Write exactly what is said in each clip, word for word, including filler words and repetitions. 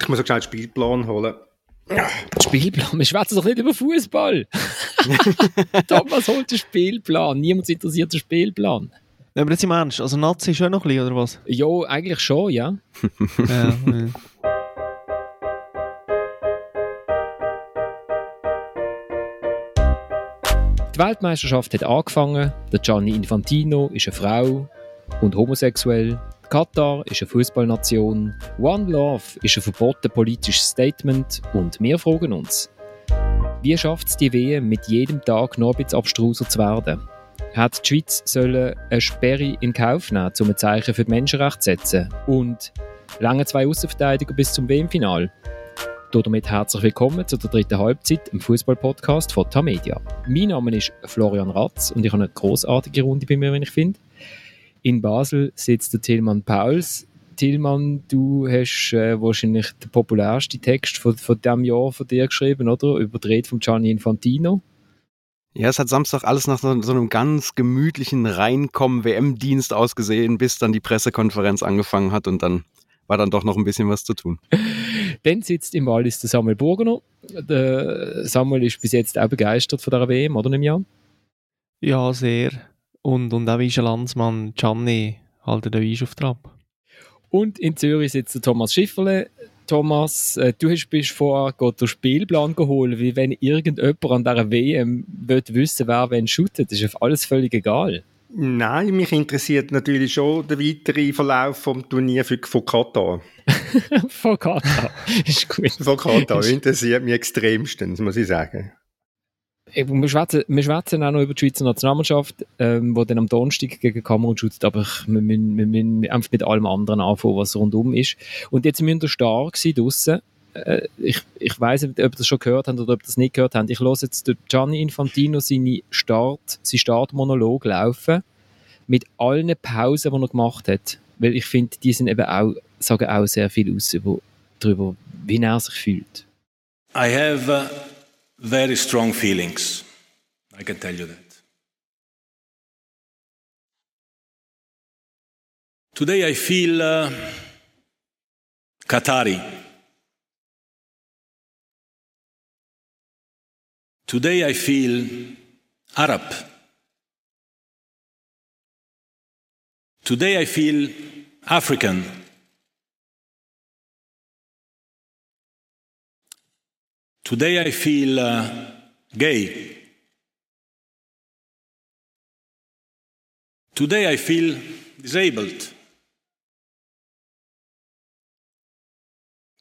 Ich muss so schnell einen Spielplan holen. Spielplan? Wir schwätzen doch nicht über Fußball. Thomas holt den Spielplan. Niemand interessiert den Spielplan. Ja, aber das ist im Ernst. Also Nazi schon noch ein bisschen, oder was? Ja, eigentlich schon, ja. ja, ja. Die Weltmeisterschaft hat angefangen. Der Gianni Infantino ist eine Frau und homosexuell. Katar ist eine Fußballnation. One Love ist ein verbotenes politisches Statement. Und wir fragen uns, wie schafft es die W M, mit jedem Tag noch ein bisschen abstruser zu werden? Hat die Schweiz sollen eine Sperre in Kauf nehmen, um ein Zeichen für die Menschenrechte zu setzen? Und lange zwei Aussenverteidiger bis zum W M-Final? Damit herzlich willkommen zu der dritten Halbzeit im Fußball-Podcast von Tamedia. Mein Name ist Florian Ratz und ich habe eine grossartige Runde bei mir, wenn ich finde. In Basel sitzt der Tilman Pauls. Tilman, du hast äh, wahrscheinlich den populärsten Text von, von diesem Jahr von dir geschrieben, oder? Über die Rede von Gianni Infantino. Ja, es hat Samstag alles nach so, so einem ganz gemütlichen Reinkommen-W M-Dienst ausgesehen, bis dann die Pressekonferenz angefangen hat und dann war dann doch noch ein bisschen was zu tun. Dann sitzt im Wallis der Samuel Burgener. Der Samuel ist bis jetzt auch begeistert von dieser W M, oder im Jahr? Ja, sehr. Und, und auch wie ein Landsmann Gianni haltet den Weis auf Trab. Und in Zürich sitzt der Thomas Schifferle. Thomas, du hast bist vorher den Spielplan geholt, wie wenn irgendjemand an dieser W M wissen will, wer wen shootet. Das ist alles völlig egal. Nein, mich interessiert natürlich schon der weitere Verlauf des Turniers von Katar. Von Katar, ist gut. Von Katar interessiert mich extremstens, muss ich sagen. Wir schwätzen, wir schwätzen auch noch über die Schweizer Nationalmannschaft, ähm, die dann am Donnerstag gegen Kamerun schützt, aber ich, wir, müssen, wir müssen einfach mit allem anderen anfangen, was rundum ist. Und jetzt müssen wir stark sein draussen. Äh, ich, ich weiss nicht, ob ihr das schon gehört habt oder ob ihr das nicht gehört habt. Ich höre jetzt Gianni Infantino seine Start, seinen Startmonolog laufen mit allen Pausen, die er gemacht hat. Weil ich finde, die sind eben auch, sagen auch sehr viel aus über, darüber, wie er sich fühlt. I have... Uh Very strong feelings. I can tell you that. Today I feel uh, Qatari. Today I feel Arab. Today I feel African. Today I feel uh, gay. Today I feel disabled.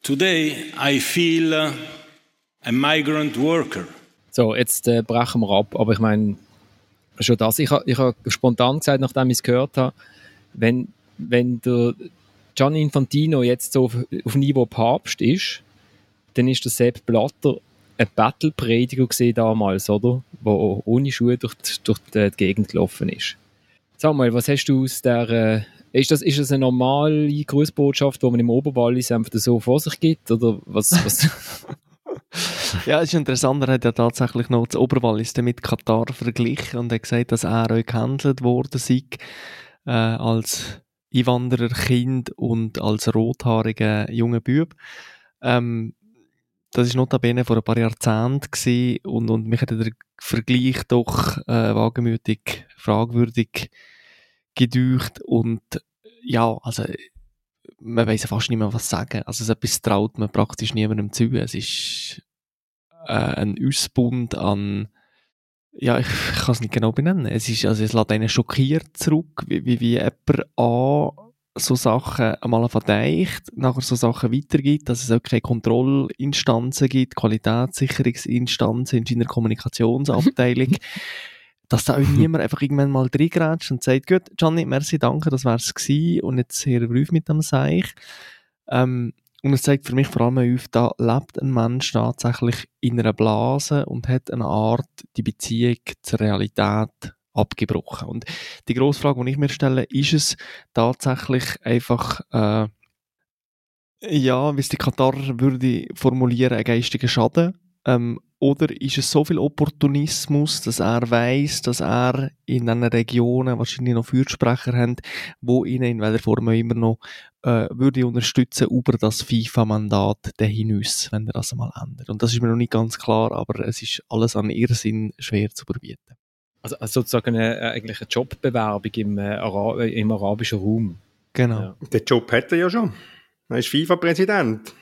Today I feel uh, a migrant worker. So, jetzt äh, brechen wir ab, aber ich meine, schon das. Ich habe ich ha spontan gesagt, nachdem ich es gehört habe, wenn, wenn der Gianni Infantino jetzt so auf, auf Niveau Papst ist, dann war der Sepp Blatter ein Battle-Prediger damals, oder? Der ohne Schuhe durch die, durch die Gegend gelaufen ist. Sag mal, was hast du aus der... Äh, ist, das, ist das eine normale Grußbotschaft, die man im Oberwallis einfach so vor sich gibt? Oder was? was? Ja, es ist interessant, er hat ja tatsächlich noch das Oberwallis mit Katar verglichen und hat gesagt, dass er auch gehandelt worden sei äh, als Einwandererkind und als rothaariger junger Bub. Ähm, Das war notabene vor ein paar Jahrzehnten und, und mich hat der Vergleich doch äh, wagemütig, fragwürdig gedeucht. Und ja, also man weiss ja fast nicht mehr, was sagen. Also so etwas traut man praktisch niemandem zu. Es ist äh, ein Ausbund an, ja, ich kann es nicht genau benennen. Es ist, also es lässt einen schockiert zurück, wie, wie, wie jemand an so Sachen einmal verdeicht, nachher so Sachen weitergibt, dass es auch keine Kontrollinstanzen gibt, Qualitätssicherungsinstanzen in seiner Kommunikationsabteilung, dass da auch niemand einfach irgendwann mal reingrätscht und sagt, gut, Gianni, merci, danke, das wär's gewesen und jetzt hier Brief mit dem Seich. Ähm, und es zeigt für mich vor allem auf, da lebt ein Mensch tatsächlich in einer Blase und hat eine Art, die Beziehung zur Realität abgebrochen. Und die grosse Frage, die ich mir stelle, ist es tatsächlich einfach, äh, ja, wie es die Katar würde formulieren, ein geistiger Schaden? Ähm, Oder ist es so viel Opportunismus, dass er weiss, dass er in diesen Regionen wahrscheinlich noch Fürsprecher hat, die ihn in welcher Form immer noch äh, würde unterstützen über das FIFA-Mandat hinaus, wenn er das einmal ändert. Und das ist mir noch nicht ganz klar, aber es ist alles an Irrsinn schwer zu überbieten. Also, also sozusagen eine, eigentlich eine Jobbewerbung im, äh, Ara- im arabischen Raum. Genau. Ja. Den Job hat er ja schon. Er ist FIFA-Präsident.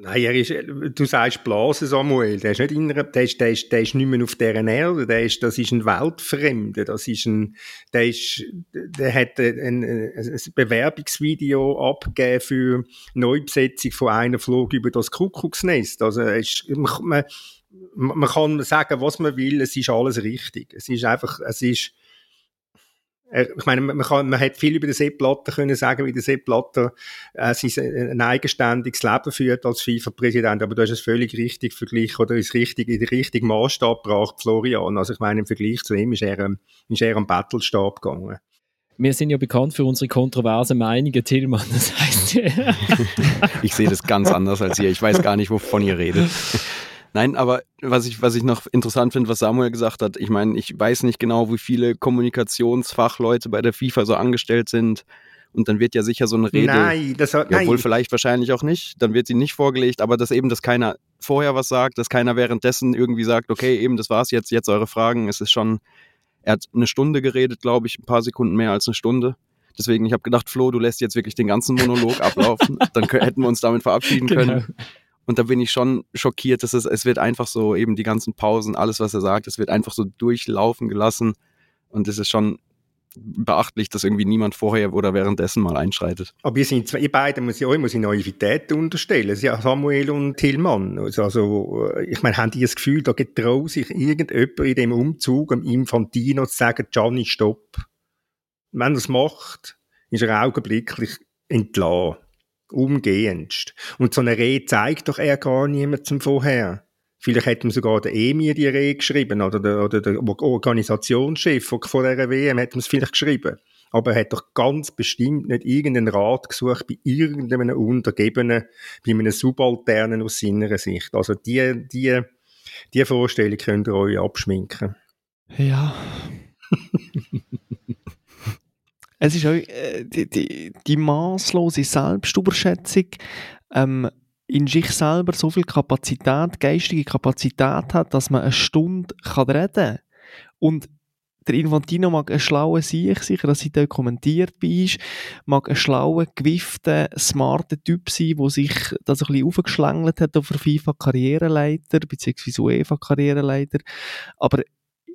Nein, er ist, du sagst Blase, Samuel, der ist nicht inner, der ist, der ist, der ist nicht mehr auf dieser Erde, der ist, das ist ein Weltfremder, das ist ein, der ist, der hat ein, ein Bewerbungsvideo abgegeben für Neubesetzung von einem Flug über das Kuckucksnest, also ist, man, man kann sagen, was man will, es ist alles richtig, es ist einfach, es ist, ich meine, man, kann, man hat viel über den Sepp Blatter können sagen, wie der Sepp Blatter äh, sein, ein eigenständiges Leben führt als FIFA-Präsident, aber du hast es völlig richtig verglichen oder ist richtig in den richtigen Maßstab gebracht, Florian. Also ich meine, im Vergleich zu ihm ist er, ist er am Battlestab gegangen. Wir sind ja bekannt für unsere kontroversen Meinungen, Tilman, das heisst... Ich sehe das ganz anders als ihr, ich weiß gar nicht, wovon ihr redet. Nein, aber was ich, was ich noch interessant finde, was Samuel gesagt hat, ich meine, ich weiß nicht genau, wie viele Kommunikationsfachleute bei der FIFA so angestellt sind und dann wird ja sicher so eine Rede, nein, das hat, ja, obwohl nein. Vielleicht wahrscheinlich auch nicht, dann wird sie nicht vorgelegt, aber dass eben, dass keiner vorher was sagt, dass keiner währenddessen irgendwie sagt, okay, eben, das war's jetzt, jetzt eure Fragen, es ist schon, er hat eine Stunde geredet, glaube ich, ein paar Sekunden mehr als eine Stunde. Deswegen, ich habe gedacht, Flo, du lässt jetzt wirklich den ganzen Monolog ablaufen, dann k- hätten wir uns damit verabschieden genau. können. Und da bin ich schon schockiert, dass es, es wird einfach so eben die ganzen Pausen, alles, was er sagt, es wird einfach so durchlaufen gelassen. Und es ist schon beachtlich, dass irgendwie niemand vorher oder währenddessen mal einschreitet. Aber ihr, sind, ihr beiden muss ich euch muss ich Naivität unterstellen. Ja, Samuel und Tilman. Also, ich meine, haben die das Gefühl, da getraut sich irgendjemand in dem Umzug am Infantino zu sagen, Gianni, stopp. Wenn er es macht, ist er augenblicklich entlassen. Umgehendst. Und so eine Rede zeigt doch er gar niemand zum Vorher. Vielleicht hätte ihm sogar der Emir die Rede geschrieben oder der, oder der Organisationschef von der W M hätte ihm es vielleicht geschrieben. Aber er hat doch ganz bestimmt nicht irgendeinen Rat gesucht bei irgendeinem Untergebenen, bei einem Subalternen aus seiner Sicht. Also die, die, die Vorstellung könnt ihr euch abschminken. Ja. Es ist auch äh, die, die, die masslose Selbstüberschätzung, ähm, in sich selber so viel Kapazität, geistige Kapazität hat, dass man eine Stunde kann reden. Und der Infantino mag ein schlauer Sieg, sicher, dass sie dokumentiert ist, mag ein schlauer, gewiefter, smarter Typ sein, der sich das ein bisschen aufgeschlängelt hat auf der FIFA-Karriereleiter, beziehungsweise UEFA-Karriereleiter. Aber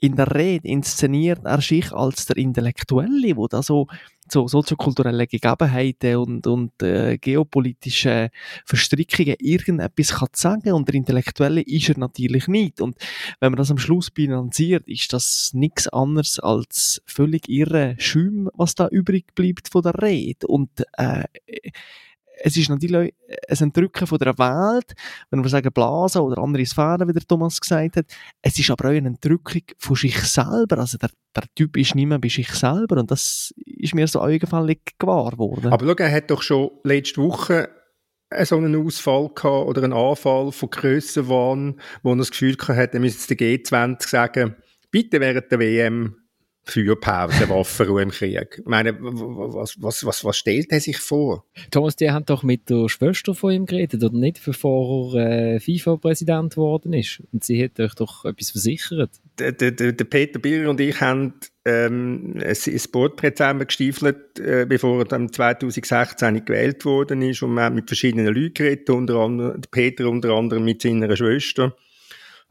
in der Rede inszeniert er sich als der Intellektuelle, der da so, so soziokulturelle Gegebenheiten und, und äh, geopolitische Verstrickungen irgendetwas kann sagen, und der Intellektuelle ist er natürlich nicht. Und wenn man das am Schluss bilanziert, ist das nichts anderes als völlig irre Schäum, was da übrig bleibt von der Rede. Und äh, es ist natürlich ein Entrücken von der Welt, wenn wir sagen Blasen oder andere Sphären, wie der Thomas gesagt hat. Es ist aber auch eine Entrückung von sich selber. Also der, der Typ ist nicht mehr bei sich selber, und das ist mir so augenfällig gewahr geworden. Aber schau, er hat doch schon letzte Woche so einen Ausfall gehabt oder einen Anfall von Grössenwahn, wo er das Gefühl hatte, er müsste den G zwanzig sagen, bitte während der W M Feuerpause, Waffenruhe im Krieg. Ich meine, was, was, was, was stellt er sich vor? Thomas, die haben doch mit der Schwester von ihm geredet, oder nicht, bevor er äh, FIFA-Präsident geworden ist. Und sie hat euch doch etwas versichert. Der, der, der Peter Birrer und ich haben ähm, ein Porträt zusammen gestiefelt, äh, bevor er dann zweitausendsechzehn gewählt worden ist. Und wir haben mit verschiedenen Leuten geredet, unter anderem, Peter unter anderem mit seiner Schwester.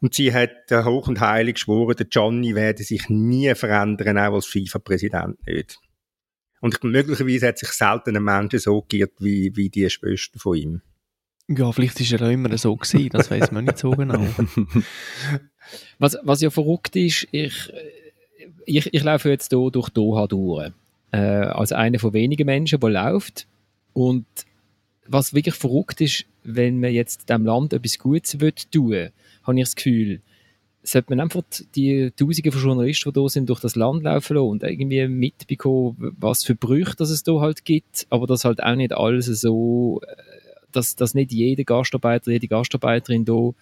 Und sie hat äh, hoch und heilig geschworen, der Gianni werde sich nie verändern, auch als FIFA-Präsident nicht. Und möglicherweise hat sich selten ein Mensch so geirrt wie, wie die Schwester von ihm. Ja, vielleicht ist er auch immer so gewesen, das weiss man nicht so genau. was, was ja verrückt ist, ich, ich, ich laufe jetzt hier durch Doha durch. Äh, als einer von wenigen Menschen, der läuft. Und was wirklich verrückt ist, wenn man jetzt diesem Land etwas Gutes tun will, habe ich das Gefühl, sollte man einfach die Tausende von Journalisten, die hier sind, durch das Land laufen lassen und irgendwie mitbekommen, was für Brüche das es hier halt gibt, aber dass halt auch nicht alles so dass, dass nicht jeder Gastarbeiter, jede Gastarbeiterin hier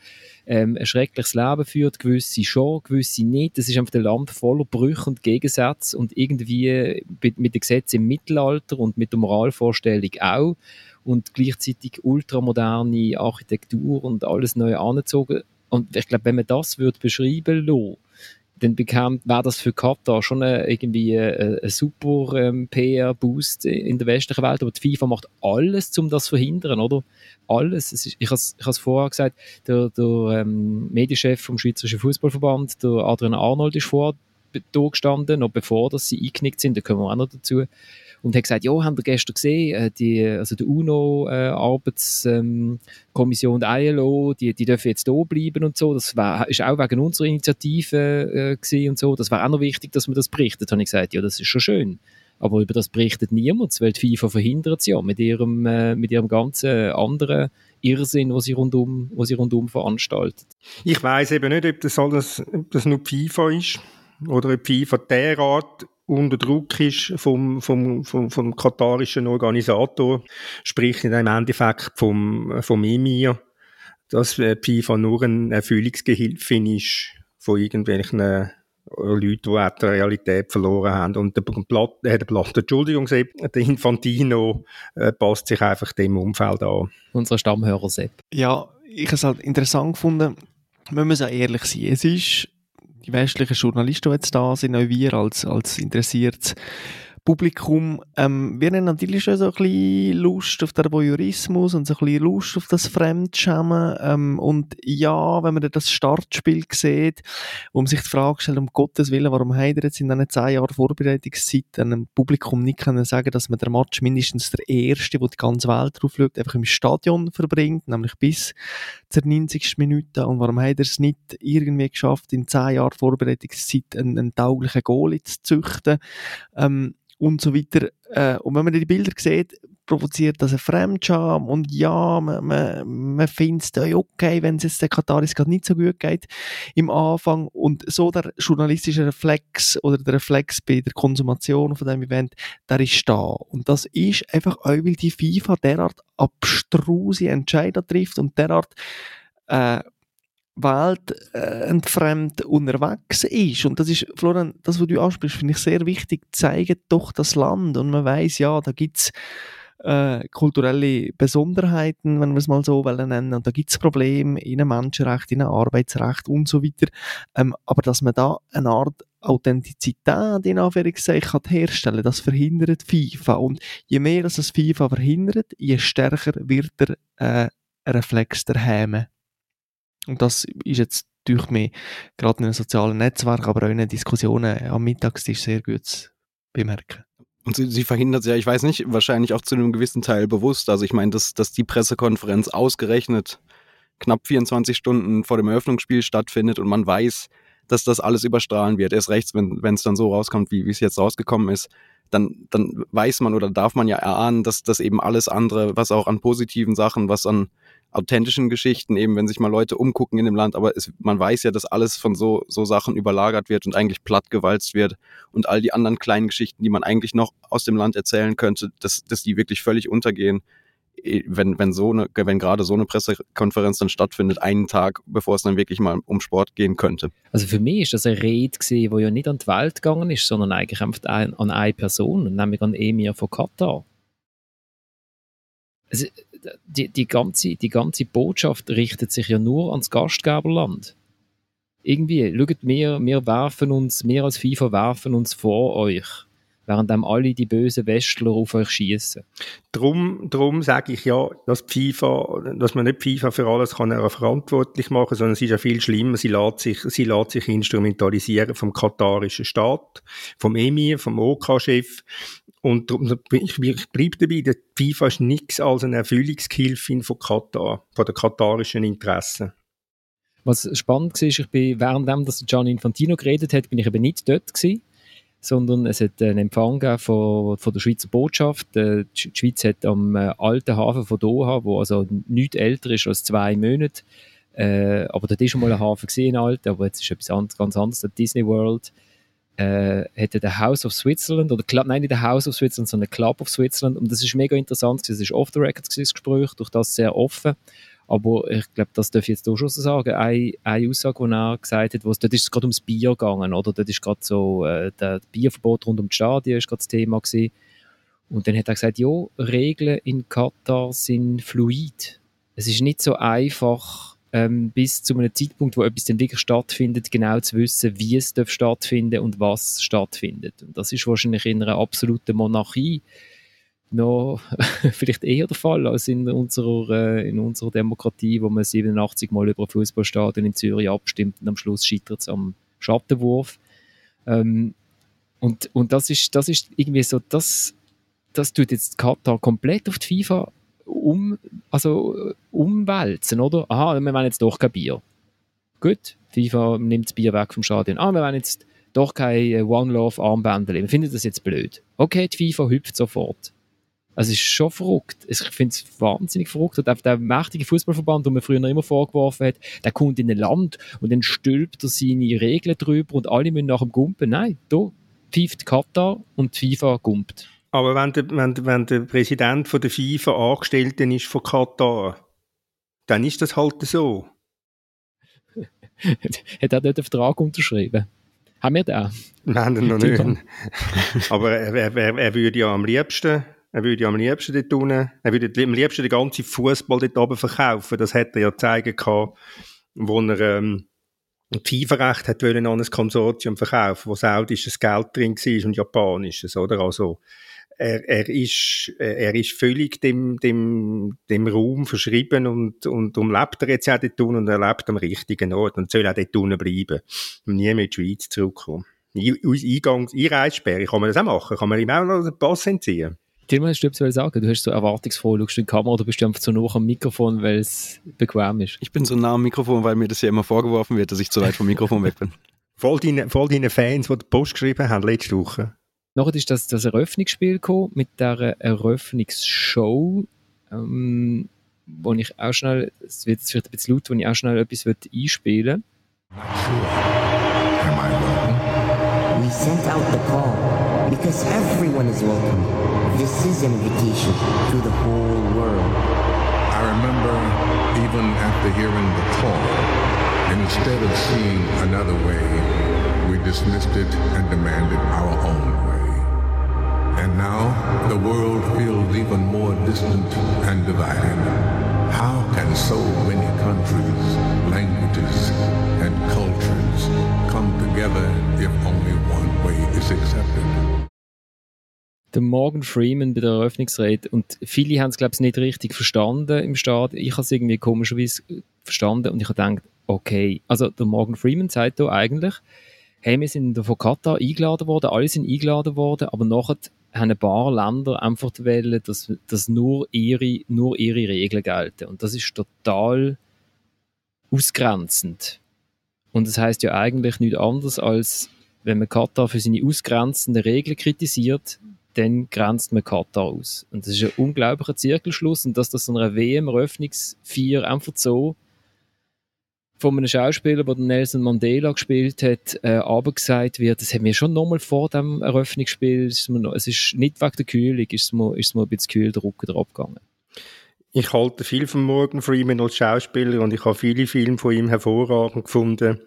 ähm, ein schreckliches Leben führt, gewisse schon, gewisse nicht. Das ist einfach ein Land voller Brüche und Gegensätze und irgendwie mit, mit den Gesetzen im Mittelalter und mit der Moralvorstellung auch und gleichzeitig ultramoderne Architektur und alles neu angezogen. Und ich glaube, wenn man das würde beschreiben lassen, dann bekam, wäre das für Katar schon eine, irgendwie ein super ähm, P R-Boost in der westlichen Welt. Aber die FIFA macht alles, um das zu verhindern, oder? Alles. Es ist, ich habe es vorher gesagt, der, der ähm, Medienchef vom Schweizerischen Fußballverband, der Adrian Arnold, ist vorher da gestanden, noch bevor dass sie eingeknickt sind, da kommen wir auch noch dazu. Und hat gesagt, ja, haben wir gestern gesehen, die, also die UNO-Arbeitskommission, äh, ähm, I L O, die, die dürfen jetzt hier bleiben und so. Das war, ist auch wegen unserer Initiative äh, gewesen und so. Das war auch noch wichtig, dass man das berichtet. Da habe ich gesagt, ja, das ist schon schön. Aber über das berichtet niemand, weil die FIFA verhindert es ja mit ihrem, äh, mit ihrem ganzen anderen Irrsinn, was sie rundum, was sie rundum veranstaltet. Ich weiss eben nicht, ob das, alles, ob das nur die FIFA ist oder ob die FIFA derart unter Druck ist vom, vom, vom, vom katarischen Organisator, sprich im Endeffekt vom, vom Emir, dass FIFA nur ein Erfüllungsgehilfin ist von irgendwelchen äh, Leuten, die auch die Realität verloren haben. Und der Blatter, äh, der Blatter, Entschuldigung, Sepp, der Infantino äh, passt sich einfach dem Umfeld an. Unser Stammhörer Sepp. Ja, ich habe es halt interessant gefunden, wenn wir es auch ehrlich sein, es ist die westlichen Journalisten, die jetzt da sind, auch wir als, als interessiertes Publikum, ähm, wir haben natürlich schon so ein bisschen Lust auf den Voyeurismus und so ein bisschen Lust auf das Fremdschämen. Ähm, und ja, wenn man dann das Startspiel sieht, wo man sich die Frage stellt, um Gottes Willen, warum haben wir jetzt in diesen zehn Jahren Vorbereitungszeit einem Publikum nicht können sagen, dass man den Match mindestens der erste, wo die ganze Welt drauf schaut, einfach im Stadion verbringt, nämlich bis zur neunzigsten Minute. Und warum haben wir es nicht irgendwie geschafft, in zehn Jahren Vorbereitungszeit einen, einen tauglichen Goalie zu züchten? Ähm, und so weiter. Und wenn man die Bilder sieht, provoziert das eine Fremdscham und ja, man, man, man findet es okay, wenn es jetzt den Kataris gerade nicht so gut geht im Anfang und so der journalistische Reflex oder der Reflex bei der Konsumation von diesem Event, der ist da und das ist einfach auch, weil die FIFA derart abstruse Entscheidungen trifft und derart äh, weltentfremd unterwegs ist. Und das ist, Florian, das, was du ansprichst, finde ich sehr wichtig. Zeigt doch das Land. Und man weiss, ja, da gibt es äh, kulturelle Besonderheiten, wenn wir es mal so nennen. Und da gibt es Probleme in einem Menschenrecht, in einem Arbeitsrecht und so weiter. Ähm, aber dass man da eine Art Authentizität in Anführungszeichen herstellen, das verhindert FIFA. Und je mehr das, das FIFA verhindert, je stärker wird der äh, Reflex der Häme. Und das ist jetzt durch mich, gerade in einem sozialen Netzwerk, aber auch in den Diskussionen am Mittagstisch sehr gut zu bemerken. Und sie, sie verhindert es ja, ich weiß nicht, wahrscheinlich auch zu einem gewissen Teil bewusst. Also ich meine, dass, dass die Pressekonferenz ausgerechnet knapp vierundzwanzig Stunden vor dem Eröffnungsspiel stattfindet und man weiß, dass das alles überstrahlen wird. Erst recht, wenn es dann so rauskommt, wie es jetzt rausgekommen ist, dann, dann weiß man oder darf man ja erahnen, dass das eben alles andere, was auch an positiven Sachen, was an authentischen Geschichten, eben wenn sich mal Leute umgucken in dem Land, aber es, man weiß ja, dass alles von so, so Sachen überlagert wird und eigentlich plattgewalzt wird und all die anderen kleinen Geschichten, die man eigentlich noch aus dem Land erzählen könnte, dass, dass die wirklich völlig untergehen, wenn, wenn, so eine, wenn gerade so eine Pressekonferenz dann stattfindet, einen Tag, bevor es dann wirklich mal um Sport gehen könnte. Also für mich ist das eine Rede gewesen, die ja nicht an die Welt gegangen ist, sondern eigentlich an, an eine Person, nämlich an Emir von Katar. Also Die, die, ganze, die ganze Botschaft richtet sich ja nur ans Gastgeberland. Irgendwie, schaut, wir, wir werfen uns, wir als FIFA werfen uns vor euch, während dann alle die bösen Westler auf euch schießen. Drum, drum sage ich ja, dass die FIFA, dass man nicht FIFA für alles kann verantwortlich machen kann, sondern es ist ja viel schlimmer, sie lässt sich, sie lässt sich instrumentalisieren vom katarischen Staat, vom Emir, vom O K-Chef. Und ich bleibe dabei, die FIFA ist nichts als eine Erfüllungsgehilfin von Katar, von den katarischen Interessen. Was spannend war, ich bin, währenddem, dass Gianni Infantino geredet hat, bin ich eben nicht dort gewesen, sondern es hat einen Empfang gegeben von, von der Schweizer Botschaft. Die Schweiz hat am alten Hafen von Doha, der also nicht älter ist als zwei Monate, äh, aber dort war schon mal ein Hafen gesehen, alt, aber jetzt ist etwas ganz anderes, der Disney World. äh, hat ja der House of Switzerland, oder Club, nein, nicht der House of Switzerland, sondern Club of Switzerland. Und das ist mega interessant, es ist off the record das Gespräch, durch das sehr offen. Aber ich glaube, das darf ich jetzt durchaus sagen. Eine, eine Aussage, die er gesagt hat, wo es, dort ist es gerade ums Bier gegangen, oder? Dort ist gerade so, äh, das Bierverbot rund um die Stadien ist gerade das Thema gewesen. Und dann hat er gesagt, ja, Regeln in Katar sind fluid. Es ist nicht so einfach, ähm, bis zu einem Zeitpunkt, wo etwas dann wirklich stattfindet, genau zu wissen, wie es darf stattfinden und was stattfindet. Und das ist wahrscheinlich in einer absoluten Monarchie noch vielleicht eher der Fall als in unserer, in unserer Demokratie, wo man siebenundachtzig Mal über ein Fußballstadion in Zürich abstimmt und am Schluss scheitert es am Schattenwurf. Ähm, und, und das ist, das ist irgendwie so, das, das tut jetzt Katar komplett auf die FIFA um, also umwälzen, oder? Aha, wir wollen jetzt doch kein Bier. Gut, FIFA nimmt das Bier weg vom Stadion. Ah, wir wollen jetzt doch kein One-Love-Armbänder. Wir finden das jetzt blöd. Okay, die FIFA hüpft sofort. Also es ist schon verrückt. Ich finde es wahnsinnig verrückt. Und auch der mächtige Fußballverband, den man früher immer vorgeworfen hat, der kommt in ein Land und dann stülpt er seine Regeln drüber und alle müssen nach dem Gumpen. Nein, da pfeift Katar und die FIFA gumpt. Aber wenn der, wenn, wenn der Präsident von der FIFA angestellt ist von Katar, dann ist das halt so. Hat er dort einen Vertrag unterschrieben? Haben wir den? Nein, den noch nicht. Aber er, er, er, er würde ja am liebsten... Er würde ja am liebsten dort unten, er würde am liebsten den ganzen Fußball dort oben verkaufen. Das hätte er ja zeigen können, wo er ähm, FIFA-Recht hat wollen an ein Konsortium verkaufen, wo saudisches Geld drin war und japanisches, oder? Also, er, er ist, er ist völlig dem, dem, dem Raum verschrieben und, und umlebt er jetzt auch dort unten und er lebt am richtigen Ort und soll auch dort unten bleiben und nie mehr in die Schweiz zurückkommen. Eingangs, Einreissperre, kann man das auch machen? Kann man ihm auch noch den Pass entziehen? Tilman, hast du etwas sagen? Du hast so erwartungsvoll, schaust du in die Kamera oder bist du einfach so nah am Mikrofon, weil es bequem ist? Ich bin so nah am Mikrofon, weil mir das ja immer vorgeworfen wird, dass ich zu weit vom Mikrofon weg bin. Voll deine, voll deine Fans, die die Post geschrieben haben letzte Woche. Nachher ist das, das Eröffnungsspiel gekommen, mit dieser Eröffnungsshow, ähm, wo ich auch schnell, es wird vielleicht ein bisschen laut, wo ich auch schnell etwas einspielen will. We sent out the call, because everyone is welcome. This is an invitation to the whole world. I remember even after hearing the call, and instead of seeing another way, we dismissed it and demanded our own way. And now the world feels even more distant and divided. How can so many countries, languages, and cultures come together if only one way is accepted? Der Morgan Freeman bei der Eröffnungsrede. Und viele haben es, glaube ich, nicht richtig verstanden im Stadion. Ich habe es irgendwie komischerweise verstanden und ich habe gedacht, okay. Also der Morgan Freeman sagt da eigentlich, hey, wir sind von Katar eingeladen worden, alle sind eingeladen worden, aber nachher haben ein paar Länder einfach gewählt, dass, dass nur, ihre, nur ihre Regeln gelten. Und das ist total ausgrenzend. Und das heisst ja eigentlich nichts anderes, als wenn man Katar für seine ausgrenzenden Regeln kritisiert, dann grenzt man Katar aus. Und das ist ein unglaublicher Zirkelschluss. Und dass das an einer W M-Eröffnungsfeier einfach so von einem Schauspieler, der Nelson Mandela gespielt hat, äh, abgesagt wird, das haben wir schon nochmal vor dem Eröffnungsspiel. Es ist, noch, es ist nicht wegen der Kühlung, ist es mir, ist es mir ein bisschen kühl der Rücken drauf gegangen. Ich halte viel von Morgan Freeman als Schauspieler und ich habe viele Filme von ihm hervorragend gefunden.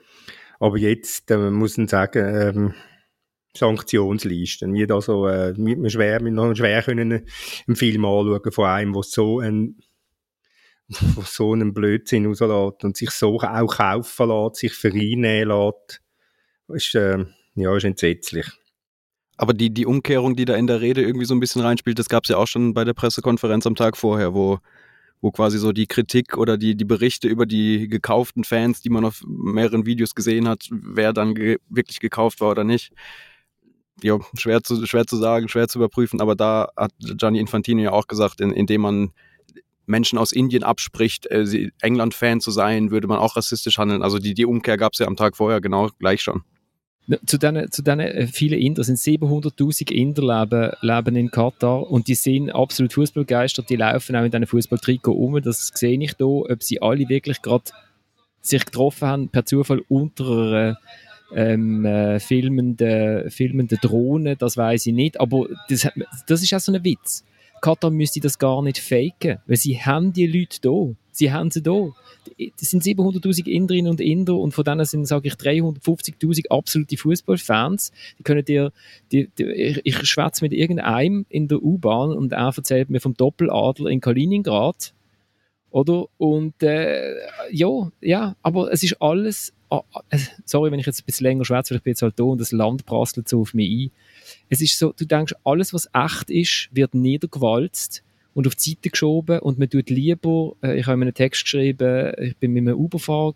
Aber jetzt äh, muss man sagen, ähm, Sanktionslisten. Wir da so, äh, wir schwer, wir noch schwer können einen Film anschauen von einem, der so einen, der so einen Blödsinn rauslässt und sich so auch kaufen lässt, sich vereinnehmen lässt. Ist, äh, ja, ist entsetzlich. Aber die, die Umkehrung, die da in der Rede irgendwie so ein bisschen reinspielt, das gab es ja auch schon bei der Pressekonferenz am Tag vorher, wo, wo quasi so die Kritik oder die, die Berichte über die gekauften Fans, die man auf mehreren Videos gesehen hat, wer dann ge- wirklich gekauft war oder nicht. Ja, schwer zu, schwer zu sagen, schwer zu überprüfen, aber da hat Gianni Infantino ja auch gesagt, in, indem man Menschen aus Indien abspricht, äh, England-Fan zu sein, würde man auch rassistisch handeln. Also die, die Umkehr gab es ja am Tag vorher genau gleich schon. Zu diesen zu äh, vielen Inder, sind siebenhunderttausend Inder leben, leben in Katar und die sind absolut Fußballgeister, die laufen auch in diesen Fußballtrikot um, das sehe ich da, ob sie alle wirklich gerade sich getroffen haben, per Zufall unter einer äh, ähm, äh, filmenden, filmenden Drohnen, das weiss ich nicht. Aber das, das ist auch so ein Witz. Katar müsste das gar nicht faken, weil sie haben die Leute da. Sie haben sie da. Das sind siebenhunderttausend Inderinnen und Inder und von denen sind, sage ich, dreihundertfünfzigtausend absolute Fußballfans. Die können dir, die, die, ich schwätze mit irgendeinem in der U-Bahn und er erzählt mir vom Doppeladler in Kaliningrad. Oder? Und äh, ja, ja, aber es ist alles, ah, sorry, wenn ich jetzt ein bisschen länger schwätze, weil ich bin jetzt halt da und das Land prasselt so auf mich ein. Es ist so, du denkst, alles, was echt ist, wird niedergewalzt und auf die Seite geschoben und man tut lieber, äh, ich habe mir einen Text geschrieben, ich bin mit einem Uber-Fahrer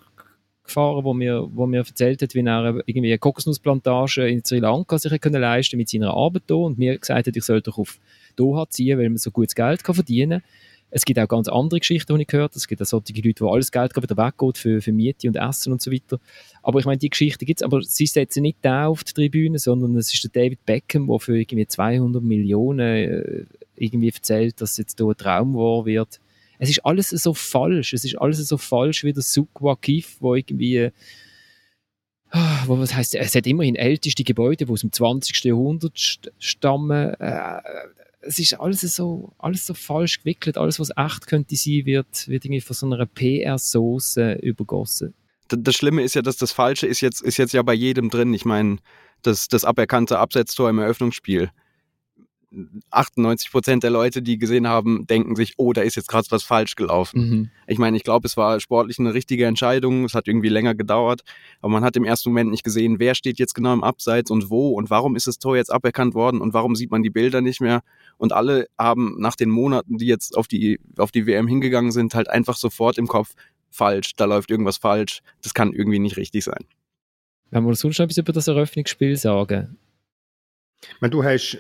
gefahren, wo mir, wo mir erzählt hat, wie er irgendwie eine Kokosnussplantage in Sri Lanka sich können leisten mit seiner Arbeit hier und mir gesagt hat, ich soll doch auf Doha ziehen, weil man so gutes Geld kann verdienen kann. Es gibt auch ganz andere Geschichten, die ich gehört habe. Es gibt auch solche Leute, die alles Geld wieder weggeht für, für Miete und Essen und so weiter. Aber ich meine, die Geschichten gibt es. Aber sie setzen nicht den auf die Tribüne, sondern es ist der David Beckham, der für irgendwie zweihundert Millionen irgendwie erzählt, dass jetzt hier ein Traum wahr wird. Es ist alles so falsch. Es ist alles so falsch wie der Souk Waqif, wo irgendwie... Oh, was heisst, es hat immerhin älteste Gebäude, die aus dem zwanzigsten Jahrhundert stammen. Äh, Es ist alles so, alles so falsch gewickelt. Alles, was echt könnte sein, wird, wird irgendwie von so einer P R-Sauce übergossen. Das Schlimme ist ja, dass das Falsche ist jetzt, ist jetzt ja bei jedem drin. Ich meine, das, das aberkannte Abseitstor im Eröffnungsspiel. achtundneunzig Prozent der Leute, die gesehen haben, denken sich, oh, da ist jetzt gerade was falsch gelaufen. Mhm. Ich meine, ich glaube, es war sportlich eine richtige Entscheidung. Es hat irgendwie länger gedauert. Aber man hat im ersten Moment nicht gesehen, wer steht jetzt genau im Abseits und wo und warum ist das Tor jetzt aberkannt worden und warum sieht man die Bilder nicht mehr. Und alle haben nach den Monaten, die jetzt auf die, auf die W M hingegangen sind, halt einfach sofort im Kopf, falsch, da läuft irgendwas falsch. Das kann irgendwie nicht richtig sein. Wenn wir sonst noch etwas über das Eröffnungsspiel sagen. Wenn du hast...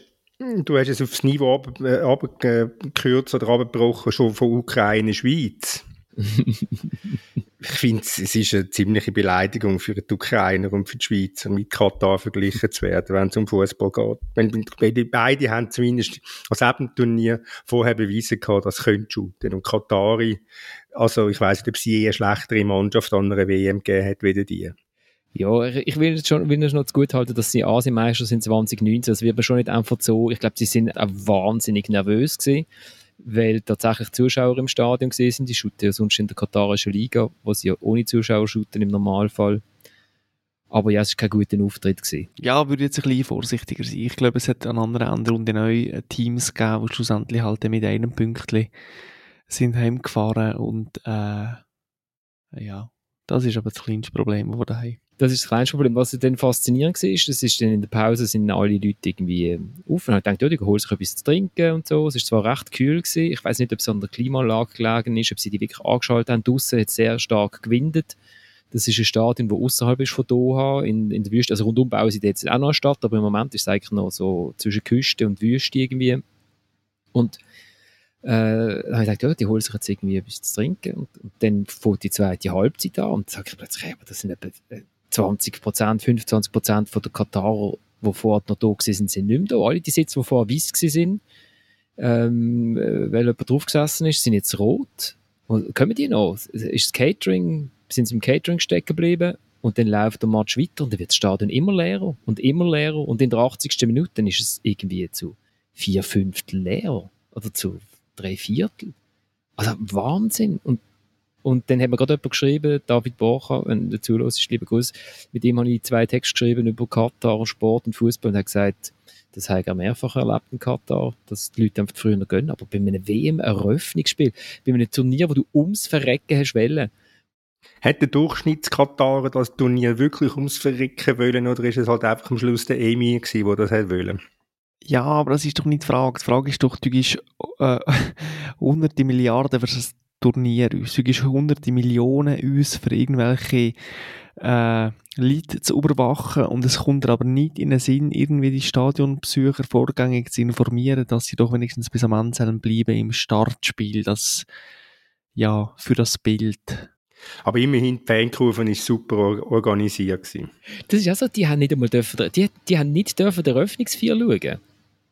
Du hast es aufs Niveau abgekürzt oder abgebrochen, schon von Ukraine, Schweiz. Ich finde, es ist eine ziemliche Beleidigung für die Ukrainer und für die Schweizer, mit Katar verglichen zu werden, wenn es um Fußball geht. Wenn, wenn beide haben zumindest als Abendturnier vorher bewiesen gehabt, dass sie shooten. Und Katari, also ich weiss nicht, ob sie je eine schlechtere Mannschaft an einer W M gegeben hat, wie die. Ja, ich will jetzt schon will jetzt noch zu gut halten, dass sie Asienmeister sind zwanzig neunzehn. Das wird man schon nicht einfach so. Ich glaube, sie sind auch wahnsinnig nervös gewesen, weil tatsächlich Zuschauer im Stadion gewesen sind. Die shooten ja sonst in der katarischen Liga, wo sie ja ohne Zuschauer shooten im Normalfall. Aber ja, es war kein guter Auftritt gewesen. Ja, würde jetzt ein bisschen vorsichtiger sein. Ich glaube, es hat an anderen Enden und neue Teams gegeben, die schlussendlich halt mit einem Pünktchen sind heimgefahren. Und äh, ja, das ist aber das kleinste Problem, das wir da haben. Das ist das kleinste Problem. Was dann faszinierend war, ist, das ist dann in der Pause sind alle Leute irgendwie auf und haben gedacht, ja, die holen sich etwas zu trinken und so. Es war zwar recht kühl gewesen. Ich weiss nicht, ob es an der Klimaanlage gelegen ist, ob sie die wirklich angeschaltet haben. Draussen hat es sehr stark gewindet. Das ist ein Stadion, das außerhalb ist von Doha. In, in der Wüste, also rundum bauen sie jetzt auch noch eine Stadt, aber im Moment ist es eigentlich noch so zwischen Küste und Wüste irgendwie. Und Äh, dann habe ich gedacht, ja, die holen sich jetzt irgendwie etwas zu trinken. Und, und dann fängt die zweite Halbzeit an und sage ich plötzlich, hey, aber das sind etwa zwanzig Prozent, fünfundzwanzig Prozent von den Katarer, die vorher noch da waren, sind nicht mehr da. Alle die Sitze, die vorher weiss waren, ähm, weil jemand drauf gesessen ist, sind jetzt rot. Und kommen die noch? Ist das Catering, sind sie im Catering stecken geblieben? Und dann läuft der Match weiter und dann wird das Stadion immer leerer und immer leerer. Und in der achtzigsten Minute ist es irgendwie zu vier Fünftel leer. Oder zu drei Viertel. Also Wahnsinn. Und, und dann hat mir gerade jemand geschrieben, David Borcher, wenn der Zuhörer ist, lieber Gruß, mit ihm habe ich zwei Texte geschrieben über Katar, Sport und Fußball und hat gesagt, das habe ich auch mehrfach erlebt in Katar, dass die Leute einfach früher noch gönnen. Aber bei einem W M-Eröffnungsspiel, bei einem Turnier, wo du ums Verrecken hast wollen. Hat der Durchschnittskatarer das Turnier wirklich ums Verrecken wollen oder ist es halt einfach am Schluss der Emir gewesen, der das hat wollen? Ja, aber das ist doch nicht die Frage. Die Frage ist doch, du gibst äh, hunderte Milliarden für das Turnier aus. Du gibst hunderte Millionen aus, für irgendwelche äh, Leute zu überwachen. Und es kommt dir aber nicht in den Sinn, irgendwie die Stadionbesucher vorgängig zu informieren, dass sie doch wenigstens bis am Ende bleiben im Startspiel. Das, ja, für das Bild. Aber immerhin, die Fankurve war super organisiert gewesen. Das ist auch so, die haben nicht einmal dürfen, die, die haben nicht dürfen die Eröffnungsfeier schauen.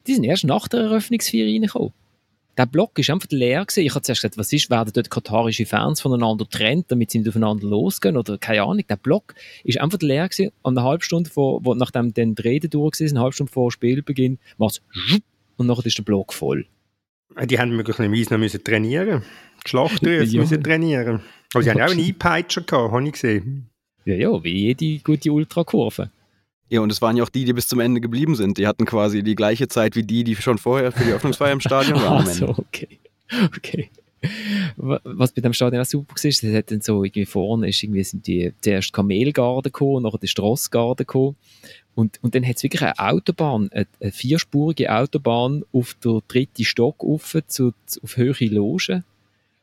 Die sind erst nach der Eröffnungsfeier reingekommen. Der Block war einfach leer gewesen. Ich habe zuerst gesagt, was ist, werden dort katarische Fans voneinander getrennt, damit sie nicht aufeinander losgehen oder keine Ahnung. Der Block war einfach leer gewesen. Und eine halbe Stunde, vor, wo, nachdem dann die Rede durch war, eine halbe Stunde vor Spielbeginn, macht es und nachher ist der Block voll. Die haben möglicherweise noch müssen trainieren die Schlachtrüfe ja. müssen trainieren. Aber sie ja. haben auch einen Einpeitscher gehabt, habe ich gesehen. Ja, ja, wie jede gute Ultrakurve. Ja, und es waren ja auch die, die bis zum Ende geblieben sind. Die hatten quasi die gleiche Zeit wie die, die schon vorher für die Öffnungsfeier im Stadion waren. Ach so, okay. okay. Was bei dem Stadion auch super war, das hat dann so irgendwie vorne ist irgendwie sind die zuerst Kamelgarde gekommen, nachher die Strassgarde gekommen. Und, und dann hat es wirklich eine Autobahn, eine, eine vierspurige Autobahn auf den dritten Stock auf, zu, auf höhere Logen,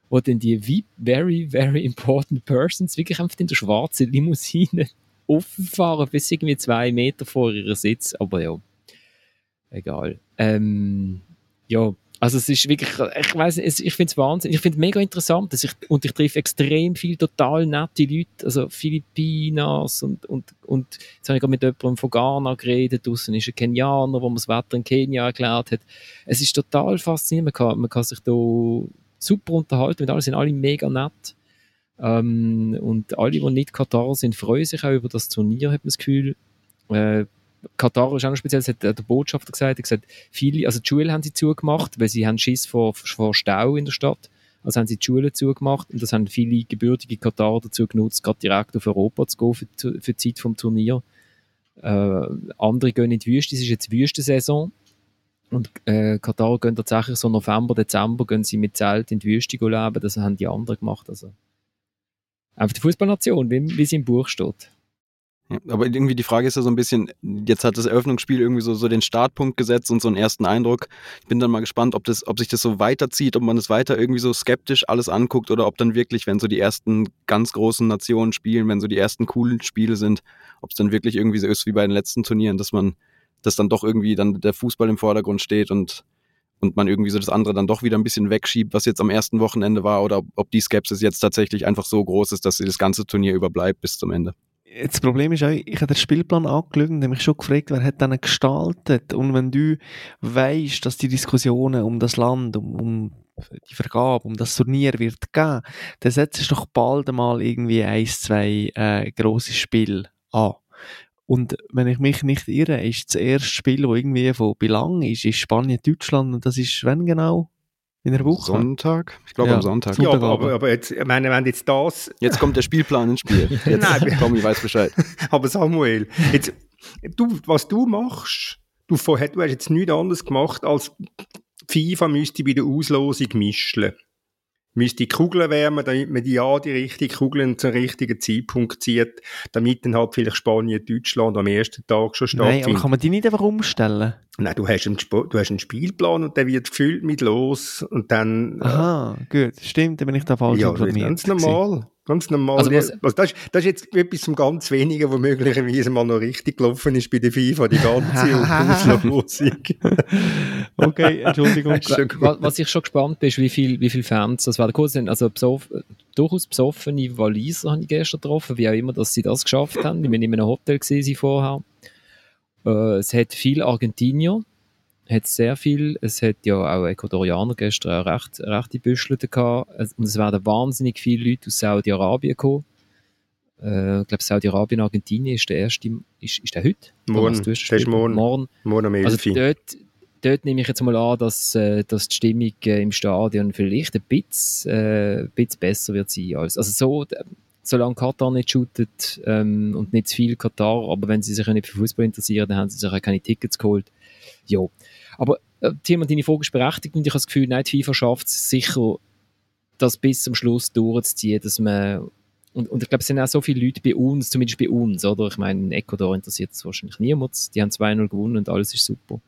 wo dann die very, very important persons wirklich einfach in der schwarzen Limousine offen fahren, bis irgendwie zwei Meter vor ihrem Sitz, aber ja, egal. Ähm, ja, also es ist wirklich, ich weiss nicht, ich finde es Wahnsinn, ich finde es mega interessant, dass ich, und ich treffe extrem viele total nette Leute, also Filipinas und, und, und jetzt habe ich gerade mit jemandem von Ghana geredet, draussen ist ein Kenianer, der mir das Wetter in Kenia erklärt hat. Es ist total faszinierend, man kann, man kann sich da super unterhalten, mit allen sind alle mega nett. Ähm, und alle, die nicht Katar sind, freuen sich auch über das Turnier, hat man das Gefühl. Äh, Katar ist auch noch speziell, das hat der Botschafter gesagt, hat gesagt, viele, also die Schulen haben sie zugemacht, weil sie haben Schiss vor, vor Stau in der Stadt, also haben sie die Schulen zugemacht und das haben viele gebürtige Katarer dazu genutzt, gerade direkt auf Europa zu gehen für, für die Zeit vom Turnier. Äh, andere gehen in die Wüste, es ist jetzt Wüstensaison und äh, Katar gehen tatsächlich so November, Dezember gehen sie mit Zelt in die Wüste leben, das haben die anderen gemacht, also einfach die Fußballnation, wie, wie sie im Buch steht. Ja, aber irgendwie die Frage ist ja so ein bisschen, jetzt hat das Eröffnungsspiel irgendwie so, so den Startpunkt gesetzt und so einen ersten Eindruck. Ich bin dann mal gespannt, ob, das, ob sich das so weiterzieht, ob man das weiter irgendwie so skeptisch alles anguckt oder ob dann wirklich, wenn so die ersten ganz großen Nationen spielen, wenn so die ersten coolen Spiele sind, ob es dann wirklich irgendwie so ist wie bei den letzten Turnieren, dass man, dass dann doch irgendwie dann der Fußball im Vordergrund steht und und man irgendwie so das andere dann doch wieder ein bisschen wegschiebt, was jetzt am ersten Wochenende war, oder ob, ob die Skepsis jetzt tatsächlich einfach so groß ist, dass sie das ganze Turnier überbleibt bis zum Ende. Das Problem ist auch, ich habe den Spielplan angeschaut und habe mich schon gefragt, wer hat den gestaltet? Und wenn du weißt, dass die Diskussionen um das Land, um, um die Vergabe, um das Turnier wird gehen, dann setzt es doch bald einmal irgendwie ein, zwei äh, grosse Spiele an. Und wenn ich mich nicht irre, ist das erste Spiel, das irgendwie von Belang ist, ist Spanien-Deutschland. Und das ist wann genau? In der Woche? Sonntag? Ich glaube ja, am Sonntag. Ja, aber, aber, aber jetzt, ich meine, wenn jetzt das... Jetzt kommt der Spielplan ins Spiel. Jetzt, nein, Tommy weiß Bescheid. Aber Samuel, jetzt, du, was du machst, du, vorher, du hast jetzt nichts anderes gemacht, als FIFA müsste bei der Auslosung mischen. Müsste die Kugeln wärmen, damit man die ja die richtigen Kugeln zum richtigen Zeitpunkt zieht, damit dann halt vielleicht Spanien, Deutschland am ersten Tag schon stattfindet. Nein, aber kann man die nicht einfach umstellen? Nein, du hast einen, Sp- du hast einen Spielplan und der wird gefüllt mit los und dann... Aha, äh, gut, stimmt, dann bin ich da falsch ja, informiert. Ja, ganz normal. Ganz normal. Also was, also das, das ist jetzt etwas zum ganz Wenigen, was möglicherweise mal noch richtig gelaufen ist bei der FIFA, die ganze Auslosung. Okay, Entschuldigung. Was ich schon gespannt bin, ist, wie viele wie viel Fans das werden. Cool, also besoff, durchaus besoffene Waliser habe ich gestern getroffen, wie auch immer, dass sie das geschafft haben. Ich bin in einem Hotel gewesen vorher. Äh, es hat viele Argentinier, hat sehr viel. Es hat ja auch Ecuadorianer gestern auch recht, rechte Büschelte gehabt. Und es werden wahnsinnig viele Leute aus Saudi-Arabien gekommen. Äh, ich glaube, Saudi-Arabien und Argentinien ist der erste, ist, ist der heute? Morgen, das ist morgen. Morgen am elf. Also dort, dort nehme ich jetzt mal an, dass, dass die Stimmung im Stadion vielleicht ein bisschen, äh, ein bisschen besser wird sein. Als, also so, solange Katar nicht shootet ähm, und nicht zu viel Katar, aber wenn sie sich nicht für Fußball interessieren, dann haben sie sich auch keine Tickets geholt. Ja, aber äh, Tilman, deine Frage ist berechtigt und ich habe das Gefühl, nein, die FIFA schafft es sicher, das bis zum Schluss durchzuziehen, dass man, und, und ich glaube, es sind auch so viele Leute bei uns, zumindest bei uns, oder? Ich meine, in Ecuador interessiert es wahrscheinlich niemand, die haben zwei null gewonnen und alles ist super.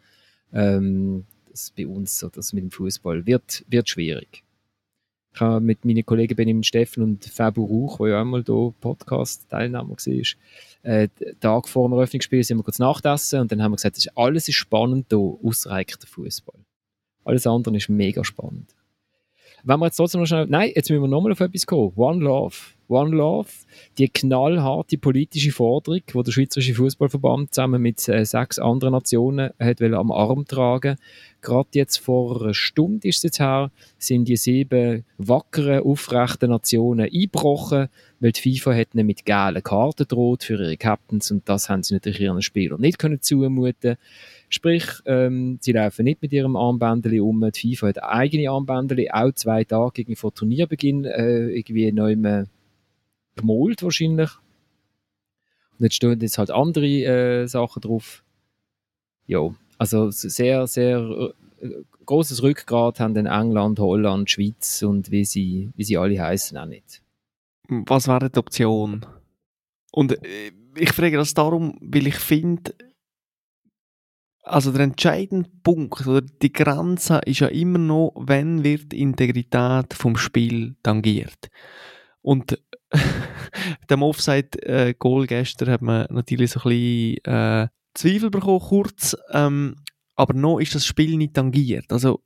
Ähm, das bei uns, so, das mit dem Fußball wird, wird schwierig. Ich habe mit meinen Kollegen Benjamin Steffen und Fabio Rauch, der ja auch mal hier Podcast-Teilnehmer war, äh, den Tag vor dem Eröffnungsspiel sind wir kurz nachgegessen und dann haben wir gesagt, das ist, alles ist spannend hier, ausser eigentlich der Fußball. Alles andere ist mega spannend. Wenn wir jetzt trotzdem noch schnell... Nein, jetzt müssen wir nochmal auf etwas kommen. One Love. One Love, die knallharte politische Forderung, die der Schweizerische Fußballverband zusammen mit äh, sechs anderen Nationen hat wollen, am Arm tragen. Gerade jetzt vor einer Stunde ist es jetzt her, sind die sieben wackeren, aufrechten Nationen eingebrochen, weil die FIFA hat ihnen mit gelben Karten droht für ihre Captains und das haben sie natürlich ihren Spielern nicht können zumuten. Sprich, ähm, sie laufen nicht mit ihrem Armbändeli um. Die FIFA hat eigene Armbändeli, auch zwei Tage vor Turnierbeginn äh, irgendwie neu gemalt wahrscheinlich. Und jetzt stehen jetzt halt andere äh, Sachen drauf. Ja, also sehr, sehr äh, grosses Rückgrat haben dann England, Holland, Schweiz und wie sie, wie sie alle heißen auch nicht. Was wäre die Option? Und äh, ich frage das darum, weil ich finde, also der entscheidende Punkt oder die Grenze ist ja immer noch, wenn wird die Integrität vom Spiel tangiert. Und dem Offside-Goal gestern hat man natürlich so ein bisschen äh, Zweifel bekommen, kurz. Ähm, aber noch ist das Spiel nicht tangiert. Also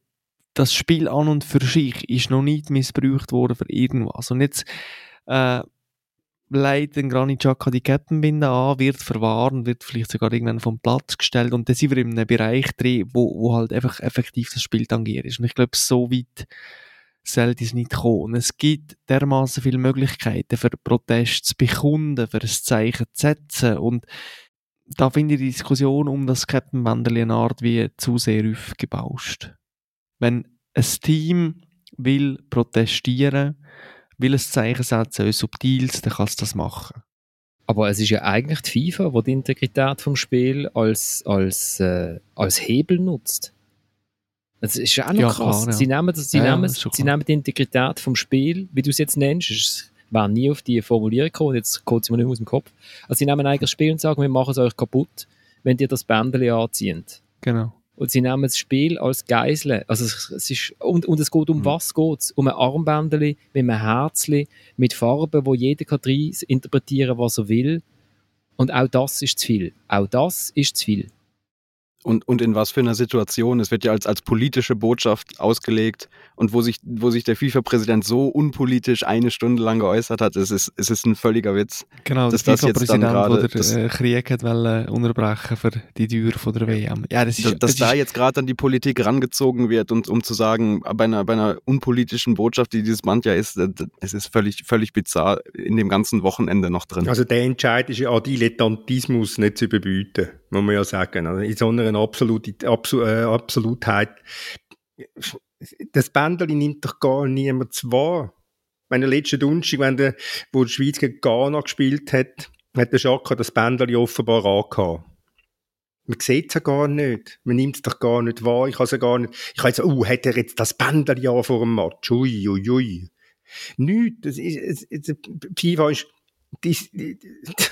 das Spiel an und für sich ist noch nicht missbraucht worden für irgendwas. Und jetzt äh, legt Granit Xhaka die Captainbinde an, wird verwarnt, wird vielleicht sogar irgendwann vom Platz gestellt. Und dann sind wir in einem Bereich drin, wo, wo halt einfach effektiv das Spiel tangiert ist. Und ich glaube, so weit sollte es nicht kommen. Es gibt dermaßen viele Möglichkeiten für Proteste zu bekunden, für ein Zeichen zu setzen. Und da finde ich die Diskussion um das Captainbändeli eine Art wie zu sehr aufgebauscht. Wenn ein Team will protestieren, will ein Zeichen setzen, ein subtiles, dann kann es das machen. Aber es ist ja eigentlich die FIFA, die die Integrität des Spiels als, als, äh, als Hebel nutzt. Das ist ja auch noch ja, krass. Klar, ja. Sie, nehmen das, sie, ja, nehmen, das sie nehmen die Integrität vom Spiel, wie du es jetzt nennst. Ich wäre nie auf die Formulierung gekommen, jetzt kommt sie mir nicht mehr aus dem Kopf. Also sie nehmen eigentlich das Spiel und sagen, wir machen es euch kaputt, wenn ihr das Bändeli anzieht. Genau. Und sie nehmen das Spiel als Geisel. Also es, es ist, und, und es geht um mhm. was geht's? Um ein Armbändeli, mit einem Herzli, mit Farben, wo jeder kann rein interpretieren, was er will. Und auch das ist zu viel. Auch das ist zu viel. Und, und in was für einer Situation? Es wird ja als, als politische Botschaft ausgelegt und wo sich, wo sich der FIFA-Präsident so unpolitisch eine Stunde lang geäußert hat, es ist, es ist ein völliger Witz. Genau, dass der das FIFA-Präsident, der den Krieg hat wollen, unterbrechen für die Dauer von der W M. Ja, das ist, dass das da ist, jetzt gerade an die Politik rangezogen wird, und, um zu sagen, bei einer, bei einer unpolitischen Botschaft, die dieses Band ja ist, es ist völlig, völlig bizarr in dem ganzen Wochenende noch drin. Also der Entscheid ist ja auch Dilettantismus nicht zu überbieten, muss man ja sagen. Also in so einer absoluten Absol- äh, Absolutheit. Das Bändeli nimmt doch gar niemand zu wahr. Meine letzte Donnerstag, wenn der, wo die Schweiz gegen Ghana gespielt hat, hat der Xhaka das Bändeli offenbar angehabt. Man sieht es ja gar nicht. Man nimmt es doch gar nicht wahr. Ich kann es ja gar nicht. Ich kann jetzt sagen, oh, hat er jetzt das Bändeli an vor dem Match? Ui, ui, ui. Nichts. Das ist, das, FIFA ist Das,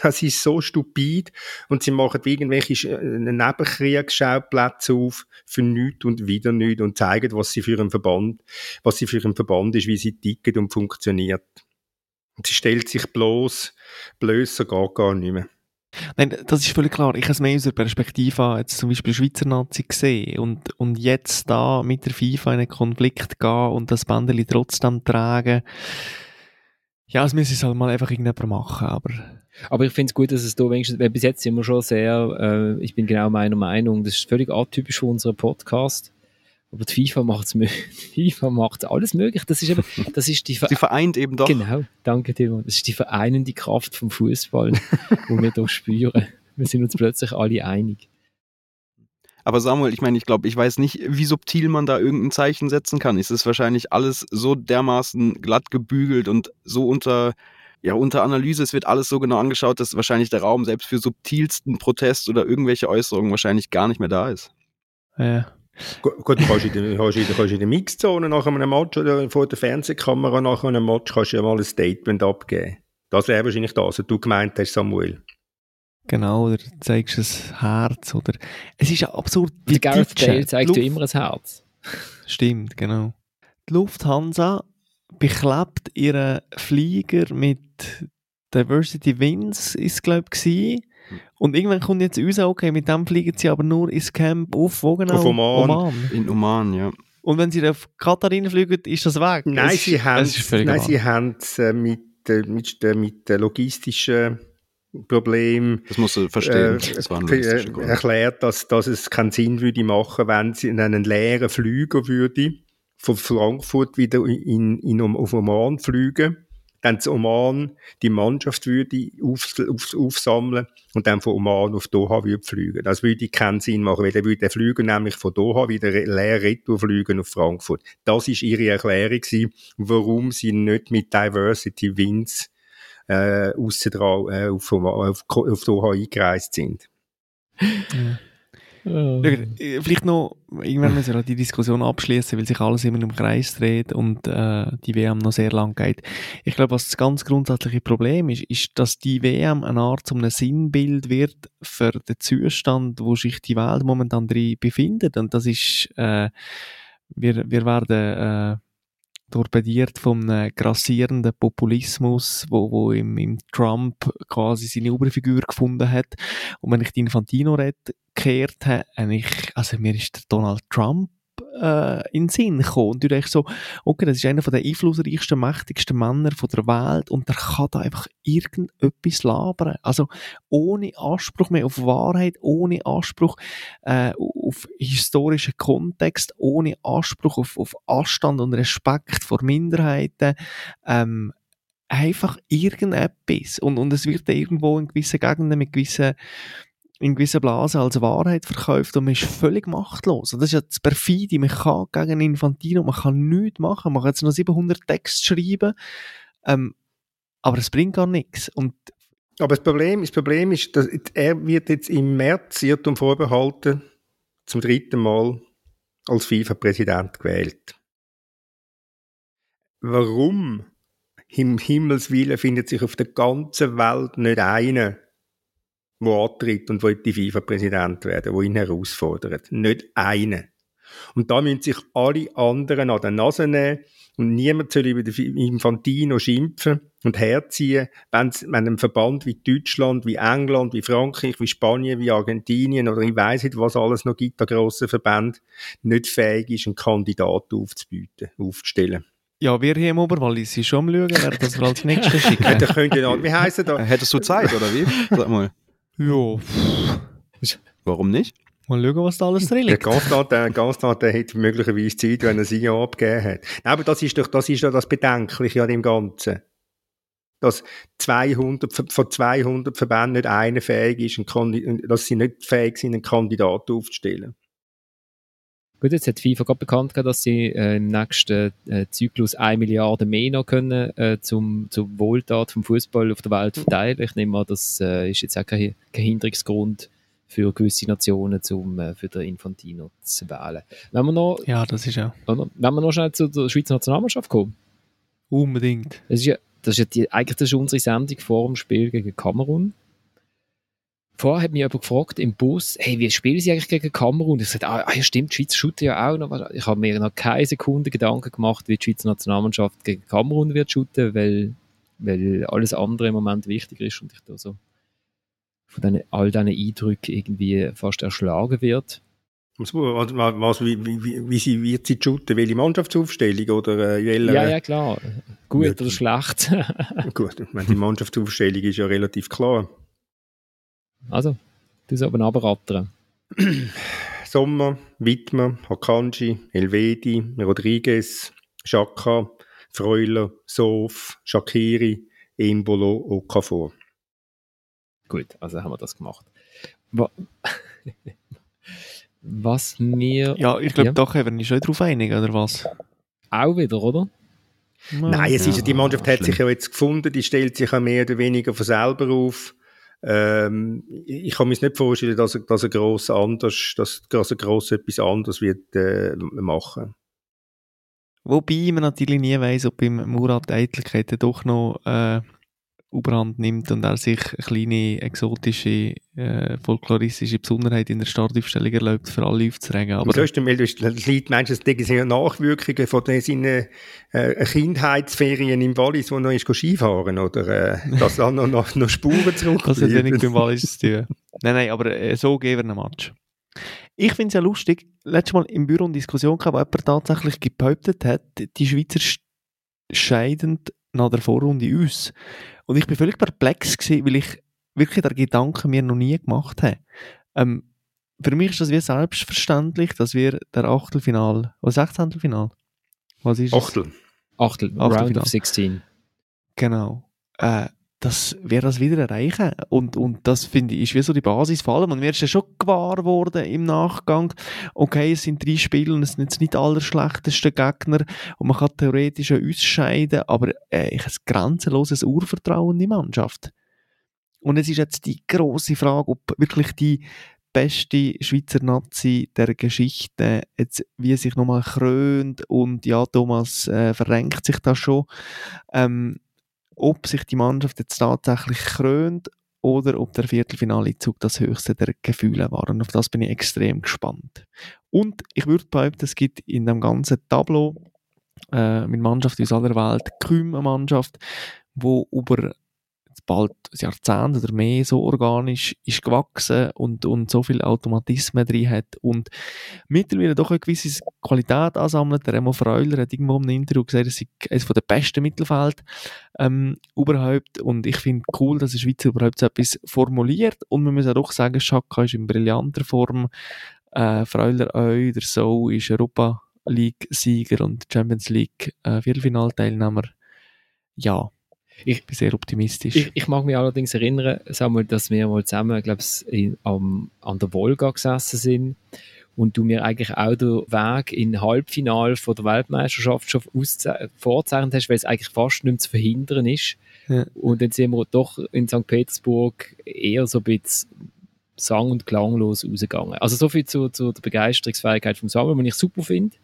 das ist so stupid und sie machen irgendwelche Nebenkriegsschauplätze auf für nichts und wieder nichts und zeigen, was sie für einen Verband, was sie für einen Verband ist, wie sie ticken und funktioniert. Und sie stellt sich bloß, bloß sogar gar nicht mehr. Nein, das ist völlig klar. Ich habe es mehr aus der Perspektive an, jetzt zum Beispiel Schweizer Nazi gesehen und, und jetzt da mit der FIFA in einen Konflikt gehen und das Bändeli trotzdem tragen. Ja, das müssen sie halt mal einfach irgendjemand machen, aber... Aber ich finde es gut, dass es da wenigstens... Weil bis jetzt sind wir schon sehr... Äh, ich bin genau meiner Meinung, das ist völlig atypisch für unseren Podcast. Aber die FIFA macht es möglich. FIFA macht alles möglich. Das ist eben, das ist die Ver- Sie vereint eben doch. Genau, danke Tilman. Das ist die vereinende Kraft vom Fußball, die wir hier spüren. Wir sind uns plötzlich alle einig. Aber Samuel, ich meine, ich glaube, ich weiß nicht, wie subtil man da irgendein Zeichen setzen kann. Es ist wahrscheinlich alles so dermaßen glatt gebügelt und so unter, ja, unter Analyse, es wird alles so genau angeschaut, dass wahrscheinlich der Raum selbst für subtilsten Protest oder irgendwelche Äußerungen wahrscheinlich gar nicht mehr da ist. Ja. Gut, du kannst in der, kannst in der, kannst in der Mixzone nach einem Match oder vor der Fernsehkamera nach einem Match kannst du ja mal ein Statement abgeben. Das wäre wahrscheinlich das, was du gemeint hast, Samuel. Genau, oder du zeigst ein Herz, oder... Es ist ja absurd. Der Gareth Bale zeigt Luft- ja immer ein Herz. Stimmt, genau. Die Lufthansa beklebt ihren Flieger mit Diversity Wins, ist glaube ich. Und irgendwann kommt jetzt raus, okay, mit dem fliegen sie aber nur ins Camp auf, wo genau? Auf Oman. Oman. In Oman, ja. Und wenn sie auf Katar reinfliegen, ist das weg? Nein, es, sie haben es, nein, sie haben es mit den, mit, den, mit den logistischen Problem das musst du verstehen, äh, das war ein erklärt, dass, dass es keinen Sinn würde machen, wenn sie einen leeren Flüger würde von Frankfurt wieder in, in, in, auf Oman fliegen, dann zu Oman die Mannschaft würde auf, auf, aufsammeln und dann von Oman auf Doha würde fliegen. Das würde keinen Sinn machen, weil dann würde der Flüger nämlich von Doha wieder leer retour fliegen auf Frankfurt. Das ist ihre Erklärung gewesen, warum sie nicht mit Diversity Wins Äh, aussendrau äh, auf, auf, auf Doha eingereist sind. Ja. Oh. Vielleicht noch, irgendwann müssen wir die Diskussion abschließen, weil sich alles immer im Kreis dreht und äh, die W M noch sehr lang geht. Ich glaube, was das ganz grundsätzliche Problem ist, ist, dass die W M eine Art zum Sinnbild wird für den Zustand, wo sich die Welt momentan drin befindet. Und das ist, äh, wir, wir werden... Äh, torpediert vom äh, grassierenden Populismus, wo, wo im, im Trump quasi seine Oberfigur gefunden hat. Und wenn ich die Infantino-Rede gehört habe, ich, also mir ist der Donald Trump äh, in den Sinn gekommen. Und ich dachte so, okay, das ist einer der einflussreichsten, mächtigsten Männer von der Welt und der kann da einfach irgendetwas labern. Also ohne Anspruch mehr auf Wahrheit, ohne Anspruch äh, auf historischen Kontext, ohne Anspruch auf, auf Anstand und Respekt vor Minderheiten, ähm, einfach irgendetwas. Und, und es wird irgendwo in gewissen Gegenden mit gewissen in gewissen Blasen als Wahrheit verkauft und man ist völlig machtlos. Und das ist ja das Perfide. Man kann gegen Infantino, man kann nichts machen, man kann jetzt noch siebenhundert Texte schreiben, ähm, aber es bringt gar nichts. Und aber das Problem, das Problem ist, dass er wird jetzt im März Irrtum vorbehalten, zum dritten Mal als FIFA-Präsident gewählt. Warum? Im Himmels Willen findet sich auf der ganzen Welt nicht einer, der antritt und will die FIFA-Präsident werden, der ihn herausfordert. Nicht einer. Und da müssen sich alle anderen an der Nase nehmen und niemand soll über den Infantino schimpfen und herziehen, wenn ein Verband wie Deutschland, wie England, wie Frankreich, wie Spanien, wie Argentinien oder ich weiss nicht, was alles noch gibt an grossen Verbänden, nicht fähig ist, einen Kandidaten aufzubieten, aufzustellen. Ja, wir hier im Oberwallis sind schon am Schauen, wer das als Nächstes schicken. Ja, da könnt ihr noch, wie heisst er da? Hättest du Zeit, oder wie? Sag mal. Ja. Warum nicht? Mal schauen, was da alles drin liegt. Der Gastrat, der Gastrat, der hätte möglicherweise Zeit, wenn er sein Ja abgegeben hat. Nein, aber das ist doch, das ist doch das Bedenkliche an dem Ganzen. Dass zweihundert, von zweihundert Verbänden nicht einer fähig ist, einen, dass sie nicht fähig sind, einen Kandidaten aufzustellen. Gut, jetzt hat FIFA gerade bekannt gegeben, dass sie äh, im nächsten äh, Zyklus eine Milliarde mehr noch können, äh, zum, zum Wohltat vom Fußball auf der Welt verteilen. Ich nehme an, das äh, ist jetzt auch kein, kein Hinderungsgrund für gewisse Nationen, um äh, für den Infantino zu wählen. Wenn wir noch, ja, das ist ja. Wenn wir noch schnell zu der Schweizer Nationalmannschaft kommen. Unbedingt. Das ist ja, das ist ja die, eigentlich das ist unsere Sendung vor dem Spiel gegen Kamerun. Vorher hat mich jemand gefragt im Bus, hey, wie spielen sie eigentlich gegen Kamerun? Ich sagte, ah ja stimmt, die Schweiz shooten ja auch noch. Ich habe mir noch keine Sekunde Gedanken gemacht, wie die Schweizer Nationalmannschaft gegen Kamerun wird shooten, weil, weil alles andere im Moment wichtiger ist und ich da so von den, all diesen Eindrücken irgendwie fast erschlagen wird. Was, was, wie, wie, wie sie wird sie shooten? Welche Mannschaftsaufstellung? Oder, äh, welche, ja, ja, klar. Gut ja, oder schlecht? Gut, ich meine, die Mannschaftsaufstellung ist ja relativ klar. Also, du sollst aber runterrattern. Sommer, Widmer, Akanji, Elvedi, Rodriguez, Xhaka, Freuler, Sof, Shaqiri, Embolo, Okafor. Gut, also haben wir das gemacht. Was mir... Ja, ich glaube, ja. Da können wir schon drauf einigen, oder was? Auch wieder, oder? Nein, es ist ja, die Mannschaft hat sich ja jetzt gefunden, die stellt sich ja mehr oder weniger von selber auf. Ähm, ich kann mir nicht vorstellen, dass er, dass er gross anders, dass, dass er gross etwas anderes wird, äh, machen. Wobei man natürlich nie weiss, ob beim Murat Eitelkeit doch noch äh, Überhand nimmt und er sich eine kleine exotische, äh, folkloristische Besonderheit in der Startaufstellung erlaubt, für alle aufzuregen. Aber du hast Leute, Menschen, die sind Nachwirkungen von seinen äh, Kindheitsferien im Wallis, wo noch ist Skifahren, oder äh, dass dann noch, noch, noch Spuren zurück. Das hat ja nichts mit dem Wallis zu tun. Nein, nein, aber äh, so geben wir einen Match. Ich finde es ja lustig, letztes Mal im Büro eine Diskussion gehabt, wo jemand tatsächlich behauptet hat, die Schweizer sch- scheidend nach der Vorrunde aus. Und ich war völlig perplex gewesen, weil ich wirklich den Gedanken mir noch nie gemacht habe. Ähm, für mich ist das wie selbstverständlich, dass wir der Achtelfinal, was Sechzehntelfinal? Was ist Achtel. Achtel, Round of sechzehn. Genau. Äh, dass wir das wieder erreichen. Und, und das, finde ich, ist wie so die Basis vor allem. Und mir ist ja schon gewahr worden im Nachgang, okay, es sind drei Spiele und es sind jetzt nicht die allerschlechtesten Gegner und man kann theoretisch ja ausscheiden, aber äh, ich habe ein grenzenloses Urvertrauen in die Mannschaft. Und es ist jetzt die grosse Frage, ob wirklich die beste Schweizer Nazi der Geschichte jetzt wie sich nochmal krönt und ja, Thomas äh, verrenkt sich da schon, ähm, ob sich die Mannschaft jetzt tatsächlich krönt oder ob der Viertelfinaleinzug das höchste der Gefühle war. Und auf das bin ich extrem gespannt. Und ich würde behaupten, es gibt in dem ganzen Tableau äh, mit Mannschaft aus aller Welt kaum eine Mannschaft, die über bald ein Jahrzehnt oder mehr so organisch ist gewachsen und, und so viele Automatismen drin hat und mittlerweile doch eine gewisse Qualität ansammelt. Der Remo Freuler hat irgendwo im Interview gesagt, es sei eines von der besten Mittelfeld ähm, überhaupt, und ich finde cool, dass die Schweizer überhaupt so etwas formuliert, und man muss auch doch sagen, Xhaka ist in brillanter Form, äh, Freuler auch, der So ist Europa League-Sieger und Champions League äh, Viertelfinalteilnehmer. Ja, ich bin sehr optimistisch. Ich, ich mag mich allerdings erinnern, Samuel, dass wir mal zusammen, glaube ich, an der Wolga gesessen sind und du mir eigentlich auch den Weg in Halbfinale von der Weltmeisterschaft schon ausze- vorzeichnet hast, weil es eigentlich fast nicht mehr zu verhindern ist. Ja. Und dann sind wir doch in Sankt Petersburg eher so ein bisschen sang- und klanglos rausgegangen. Also so viel zu, zu der Begeisterungsfähigkeit von Samuel, was ich super finde.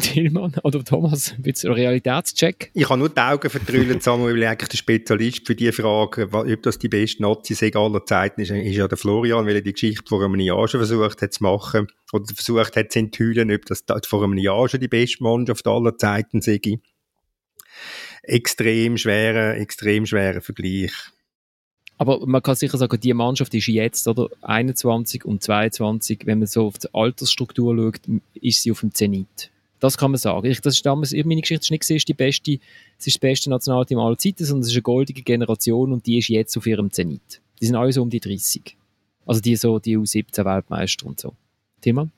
Tilman oder Thomas, ein bisschen Realitätscheck? Ich habe nur die Augen vertrüllen, Samuel, weil ich eigentlich der Spezialist für die Frage, ob das die beste Nazi aller Zeiten ist, ist ja der Florian, weil er die Geschichte vor einem Jahr schon versucht hat zu machen oder versucht hat zu enthüllen, ob das vor einem Jahr schon die beste Mannschaft aller Zeiten sei. Extrem schwerer, extrem schwerer Vergleich. Aber man kann sicher sagen, die Mannschaft ist jetzt, oder einundzwanzig und zweiundzwanzig, wenn man so auf die Altersstruktur schaut, ist sie auf dem Zenit. Das kann man sagen. Ich, das ist damals, meine Geschichte nicht gesehen, ist die beste, es ist das beste Nationalteam aller Zeiten, sondern es ist eine goldige Generation und die ist jetzt auf ihrem Zenit. Die sind alle so um die dreißig. Also die so, die U siebzehn-Weltmeister und so. Thema?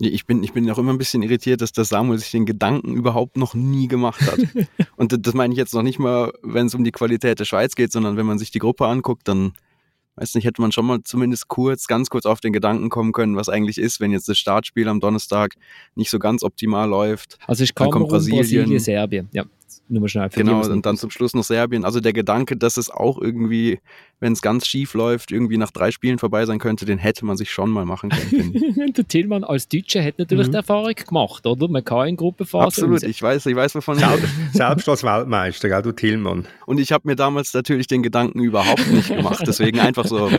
Ich bin, ich bin auch immer ein bisschen irritiert, dass der Samuel sich den Gedanken überhaupt noch nie gemacht hat. Und das, das meine ich jetzt noch nicht mal, wenn es um die Qualität der Schweiz geht, sondern wenn man sich die Gruppe anguckt, dann, weiß nicht, hätte man schon mal zumindest kurz, ganz kurz auf den Gedanken kommen können, was eigentlich ist, wenn jetzt das Startspiel am Donnerstag nicht so ganz optimal läuft. Also ich komme um Brasilien, Brasilien, Serbien, ja. Nur mal schnell. Genau, und dann zum Schluss noch Serbien. Also der Gedanke, dass es auch irgendwie, wenn es ganz schief läuft, irgendwie nach drei Spielen vorbei sein könnte, den hätte man sich schon mal machen können. Der Tilman als Deutscher hat natürlich mhm. die Erfahrung gemacht, oder? Man kann in Gruppenphase. Absolut, ich weiß, ich weiß, wovon ich rede. Selbst als Weltmeister, gell, du Tilman. Und ich habe mir damals natürlich den Gedanken überhaupt nicht gemacht, deswegen einfach so.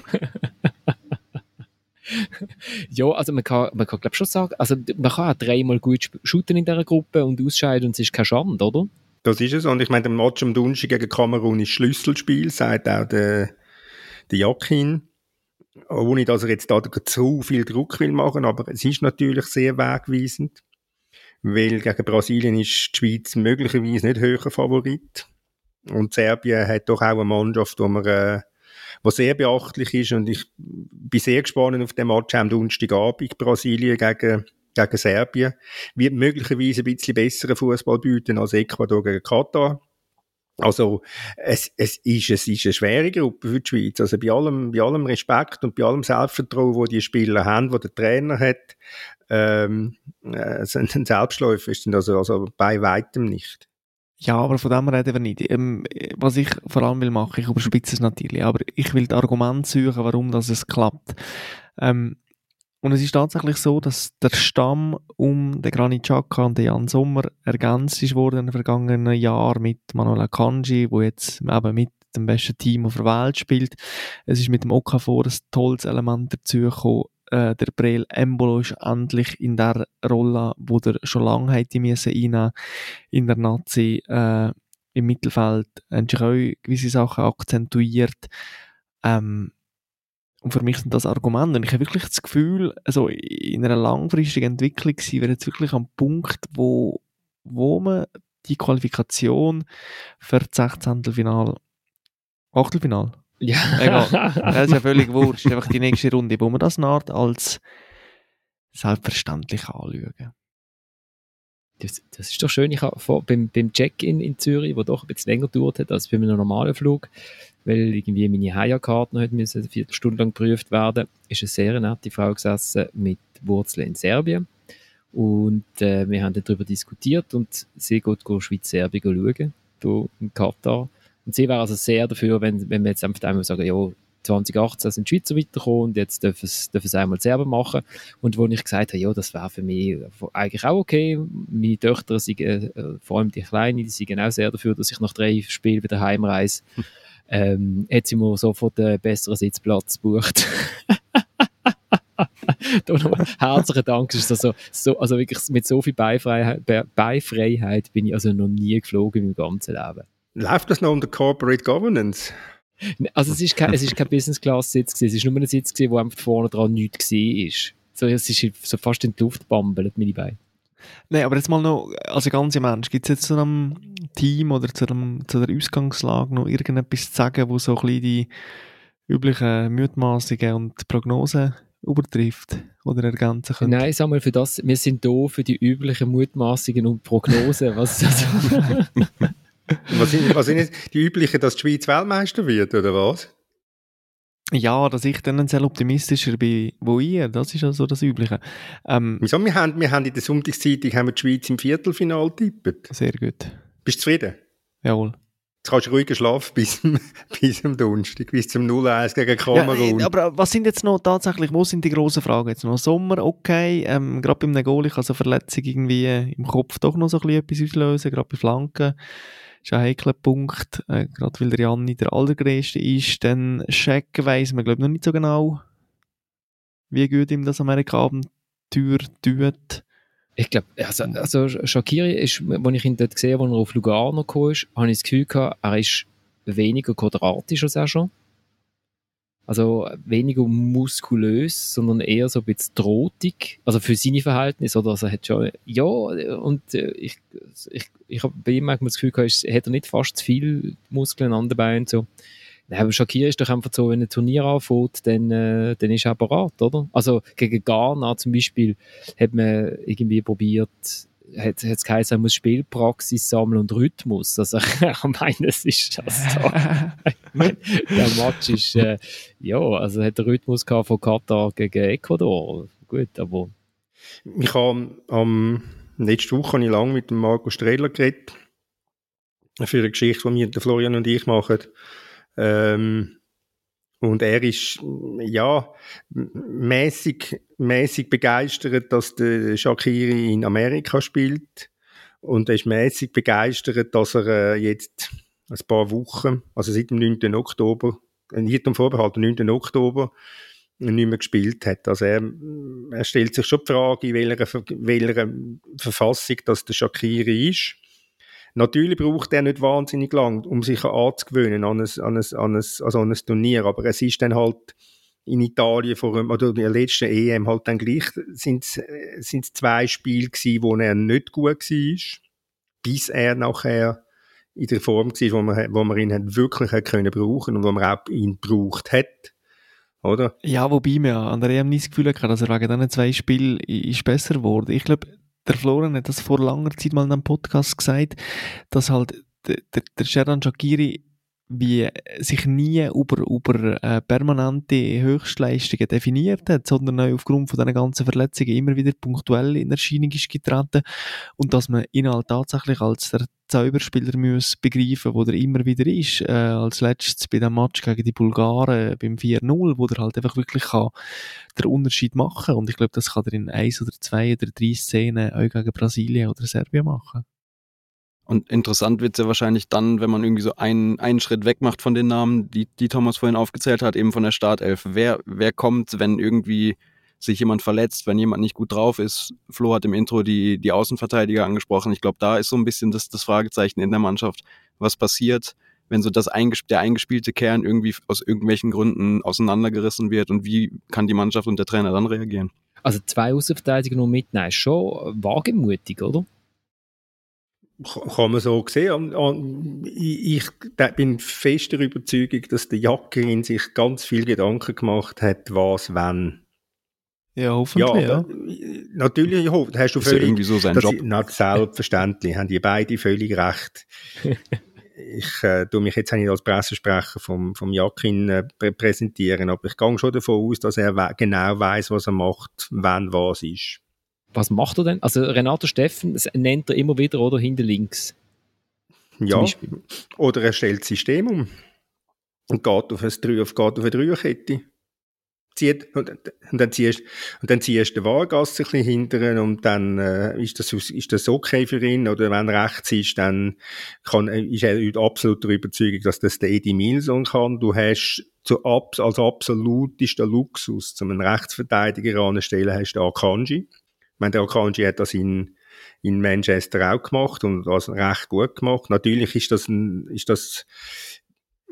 Ja, also man kann, man kann glaube schon sagen, also man kann auch dreimal gut shooten in dieser Gruppe und ausscheiden und es ist keine Schande, oder? Das ist es. Und ich meine, der Match am Donnerstag gegen Kamerun ist Schlüsselspiel, sagt auch der, der Yakin. Ohne, dass er jetzt da zu viel Druck will machen, aber es ist natürlich sehr wegweisend. Weil gegen Brasilien ist die Schweiz möglicherweise nicht höherer Favorit. Und Serbien hat doch auch eine Mannschaft, die man, äh, was sehr beachtlich ist. Und ich bin sehr gespannt auf den Match am Donnerstagabend. Brasilien gegen gegen Serbien, wird möglicherweise ein bisschen besseren Fußball bieten als Ecuador gegen Katar. Also es, es, ist, es ist eine schwere Gruppe für die Schweiz. Also bei allem, bei allem Respekt und bei allem Selbstvertrauen, das die Spieler haben, das der Trainer hat, ähm, äh, ein Selbstläufer ist das also, also bei weitem nicht. Ja, aber von dem reden wir nicht. Ähm, was ich vor allem will machen, ich überspitze es natürlich, aber ich will das Argument suchen, warum das es klappt. Ähm, Und es ist tatsächlich so, dass der Stamm um den Granit Xhaka und den Jan Sommer ergänzt ist worden in den vergangenen Jahren mit Manuel Akanji, der jetzt eben mit dem besten Team auf der Welt spielt. Es ist mit dem Okafor ein tolles Element dazugekommen. Äh, der Breel Embolo ist endlich in der Rolle, wo der schon lange hätte müssen einnehmen, in der Nazi, äh, im Mittelfeld, haben sich auch gewisse Sachen akzentuiert. Ähm, Und für mich sind das Argumente. Und ich habe wirklich das Gefühl, also in einer langfristigen Entwicklung sind wir jetzt wirklich am Punkt, wo, wo man die Qualifikation für das sechzehntelfinale. Achtelfinale? Ja. Egal. Das ist ja völlig wurscht. Einfach die nächste Runde, wo wir das naht als selbstverständlich anschauen. Das, das ist doch schön. Ich habe vor, beim, beim Check-in in Zürich, wo doch ein bisschen länger gedauert hat als bei einem normalen Flug, weil irgendwie meine Heierkarten heute müssen eine Viertelstunde lang geprüft werden, ist eine sehr nette Frau gesessen mit Wurzeln in Serbien. Und äh, wir haben darüber diskutiert und sie geht Schweiz-Serbien schauen, hier in Katar. Und sie wäre also sehr dafür, wenn, wenn wir jetzt einfach einmal sagen, ja, zwanzig achtzehn sind die Schweizer weitergekommen und jetzt dürfen es, dürfen es einmal selber machen. Und wo ich gesagt habe, ja, das wäre für mich eigentlich auch okay. Meine Töchter, sind, äh, vor allem die Kleine, die sind auch sehr dafür, dass ich nach drei Spielen wieder heimreise. Hm. Ähm, hat sie mir sofort einen besseren Sitzplatz gebucht. Da nochmal herzlichen Dank. Ist also, so, also wirklich mit so viel Beifreiheit, Be- Beifreiheit bin ich also noch nie geflogen im ganzen Leben. Läuft das noch unter Corporate Governance? Also es ist kein, es ist kein Business-Class-Sitz gewesen. Es war nur ein Sitz gewesen, wo einfach vorne dran nichts gesehen ist. So, es ist so fast in die Luft gebambelt, meine Beine. Nein, aber jetzt mal noch, also ganze Mensch, gibt es jetzt zu einem Team oder zu, einem, zu der Ausgangslage noch irgendetwas zu sagen, wo so ein bisschen die üblichen Mutmaßungen und Prognosen übertrifft oder ergänzen könnte? Nein, sag mal, für das, wir sind da für die üblichen Mutmaßungen und Prognosen. Was ist das? Was sind, was sind jetzt die üblichen, dass die Schweiz Weltmeister wird, oder was? Ja, dass ich dann sehr optimistischer bin, wo ihr, das ist ja so das Übliche. Ähm, Wieso? Wir haben, wir haben in der Sonntagszeitung haben wir die Schweiz im Viertelfinale getippt. Sehr gut. Bist du zufrieden? Jawohl. Jetzt kannst du ruhiger schlafen bis, bis am Donnerstag, bis zum null eins gegen Kamerun. Ja, aber was sind jetzt noch tatsächlich, wo sind die grossen Fragen jetzt noch? Sommer, okay, ähm, gerade beim Negoli kann so Verletzung irgendwie im Kopf doch noch so ein bisschen etwas auslösen, gerade bei Flanken. Das ist ein heikler Punkt, äh, gerade weil der Gianni der Allergrößte ist. Dann Shaq weiss man, glaube ich, noch nicht so genau, wie gut ihm das Amerika-Abenteuer tut. Ich glaube, also, also Shaqiri ist, als ich ihn dort gesehen habe, als er auf Lugano gekommen ist, habe ich das Gefühl gehabt, er ist weniger quadratisch als er schon. Also weniger muskulös, sondern eher so ein bisschen drohtig, also für seine Verhältnisse. Oder? Also er hat schon, ja, und ich, ich, ich habe bei ihm manchmal das Gefühl gehabt, ist, hat er nicht fast zu viel Muskeln an den Beinen. So. Nein, aber Shaqiri ist doch einfach so, wenn ein Turnier anfängt, dann, äh, dann ist er parat, oder? Also gegen Ghana zum Beispiel hat man irgendwie probiert, hat es geheißen, er muss Spielpraxis sammeln und Rhythmus. Also ich meine, es ist das da. Ich meine, der Match ist, äh, ja, also hat der Rhythmus gehabt von Katar gegen Ecuador. Gut, aber... Ich habe am ähm, letzte Woche habe ich lange mit dem Marco Streller geredet für eine Geschichte, die wir, der Florian und ich, machen. Ähm, und er ist, ja, mäßig, mäßig begeistert, dass der Shaqiri in Amerika spielt. Und er ist mäßig begeistert, dass er äh, jetzt ein paar Wochen, also seit dem neunten Oktober, nicht am Vorbehalt, am neunten Oktober, nicht mehr gespielt hat. Also er, er stellt sich schon die Frage, in welcher, welcher Verfassung das der Shaqiri ist. Natürlich braucht er nicht wahnsinnig lang, um sich anzugewöhnen an ein, an ein, an ein, also an ein Turnier, aber es ist dann halt in Italien vor dem, oder der letzten E M halt dann gleich, sind es zwei Spiele gewesen, wo er nicht gut war, bis er nachher in der Form war, wo man, wo man ihn wirklich hat können brauchen und wo man auch ihn gebraucht hat. Oder? Ja, wobei man an der E M nicht das Gefühl hatte, dass er wegen diesen zwei Spielen ist besser geworden. Ich glaube, der Florian hat das vor langer Zeit mal in einem Podcast gesagt, dass halt der, der, der Xherdan Shaqiri wie sich nie über, über äh, permanente Höchstleistungen definiert hat, sondern auch aufgrund von diesen ganzen Verletzungen immer wieder punktuell in Erscheinung ist getreten und dass man ihn halt tatsächlich als der Zauberspieler muss begreifen, wo der immer wieder ist. Äh, als letztes bei dem Match gegen die Bulgaren beim vier null, wo der halt einfach wirklich kann den Unterschied machen kann. Und ich glaube, das kann er in eins oder zwei oder drei Szenen auch gegen Brasilien oder Serbien machen. Und interessant wird es ja wahrscheinlich dann, wenn man irgendwie so einen, einen Schritt weg macht von den Namen, die, die Thomas vorhin aufgezählt hat, eben von der Startelf. Wer, wer kommt, wenn irgendwie sich jemand verletzt, wenn jemand nicht gut drauf ist? Flo hat im Intro die, die Außenverteidiger angesprochen. Ich glaube, da ist so ein bisschen das, das Fragezeichen in der Mannschaft, was passiert, wenn so das eingesp- der eingespielte Kern irgendwie aus irgendwelchen Gründen auseinandergerissen wird und wie kann die Mannschaft und der Trainer dann reagieren? Also zwei Außenverteidiger nur mitnehmen, ist schon wagemutig, oder? Kann man so sehen. Ich bin fester Überzeugung, dass der Yakin sich ganz viel Gedanken gemacht hat, was, wenn. Ja, hoffentlich, ja. ja. Natürlich, hast du ist völlig... Ja irgendwie so sein Job. Ich, na, selbstverständlich, haben die beide völlig recht. Ich äh, tue mich jetzt nicht als Pressesprecher vom, vom Yakin äh, präsentieren, aber ich gehe schon davon aus, dass er we- genau weiss, was er macht, wenn was ist. Was macht er denn? Also Renato Steffen nennt er immer wieder, oder? Hinter links. Ja, oder er stellt das System um und geht auf ein drei, auf, geht auf eine Dreierkette. Zieht, und, und dann ziehst du den Vargas ein bisschen hinterher und dann äh, ist, das, ist das okay für ihn. Oder wenn er rechts ist, dann kann, ist er absolut der Überzeugung, dass das der Edimilson kann. Du hast zu, als absolutester Luxus, um einen Rechtsverteidiger anzustellen, hast du Akanji. Ich meine, der Akanji hat das in, in Manchester auch gemacht und das recht gut gemacht. Natürlich ist das, ein, ist das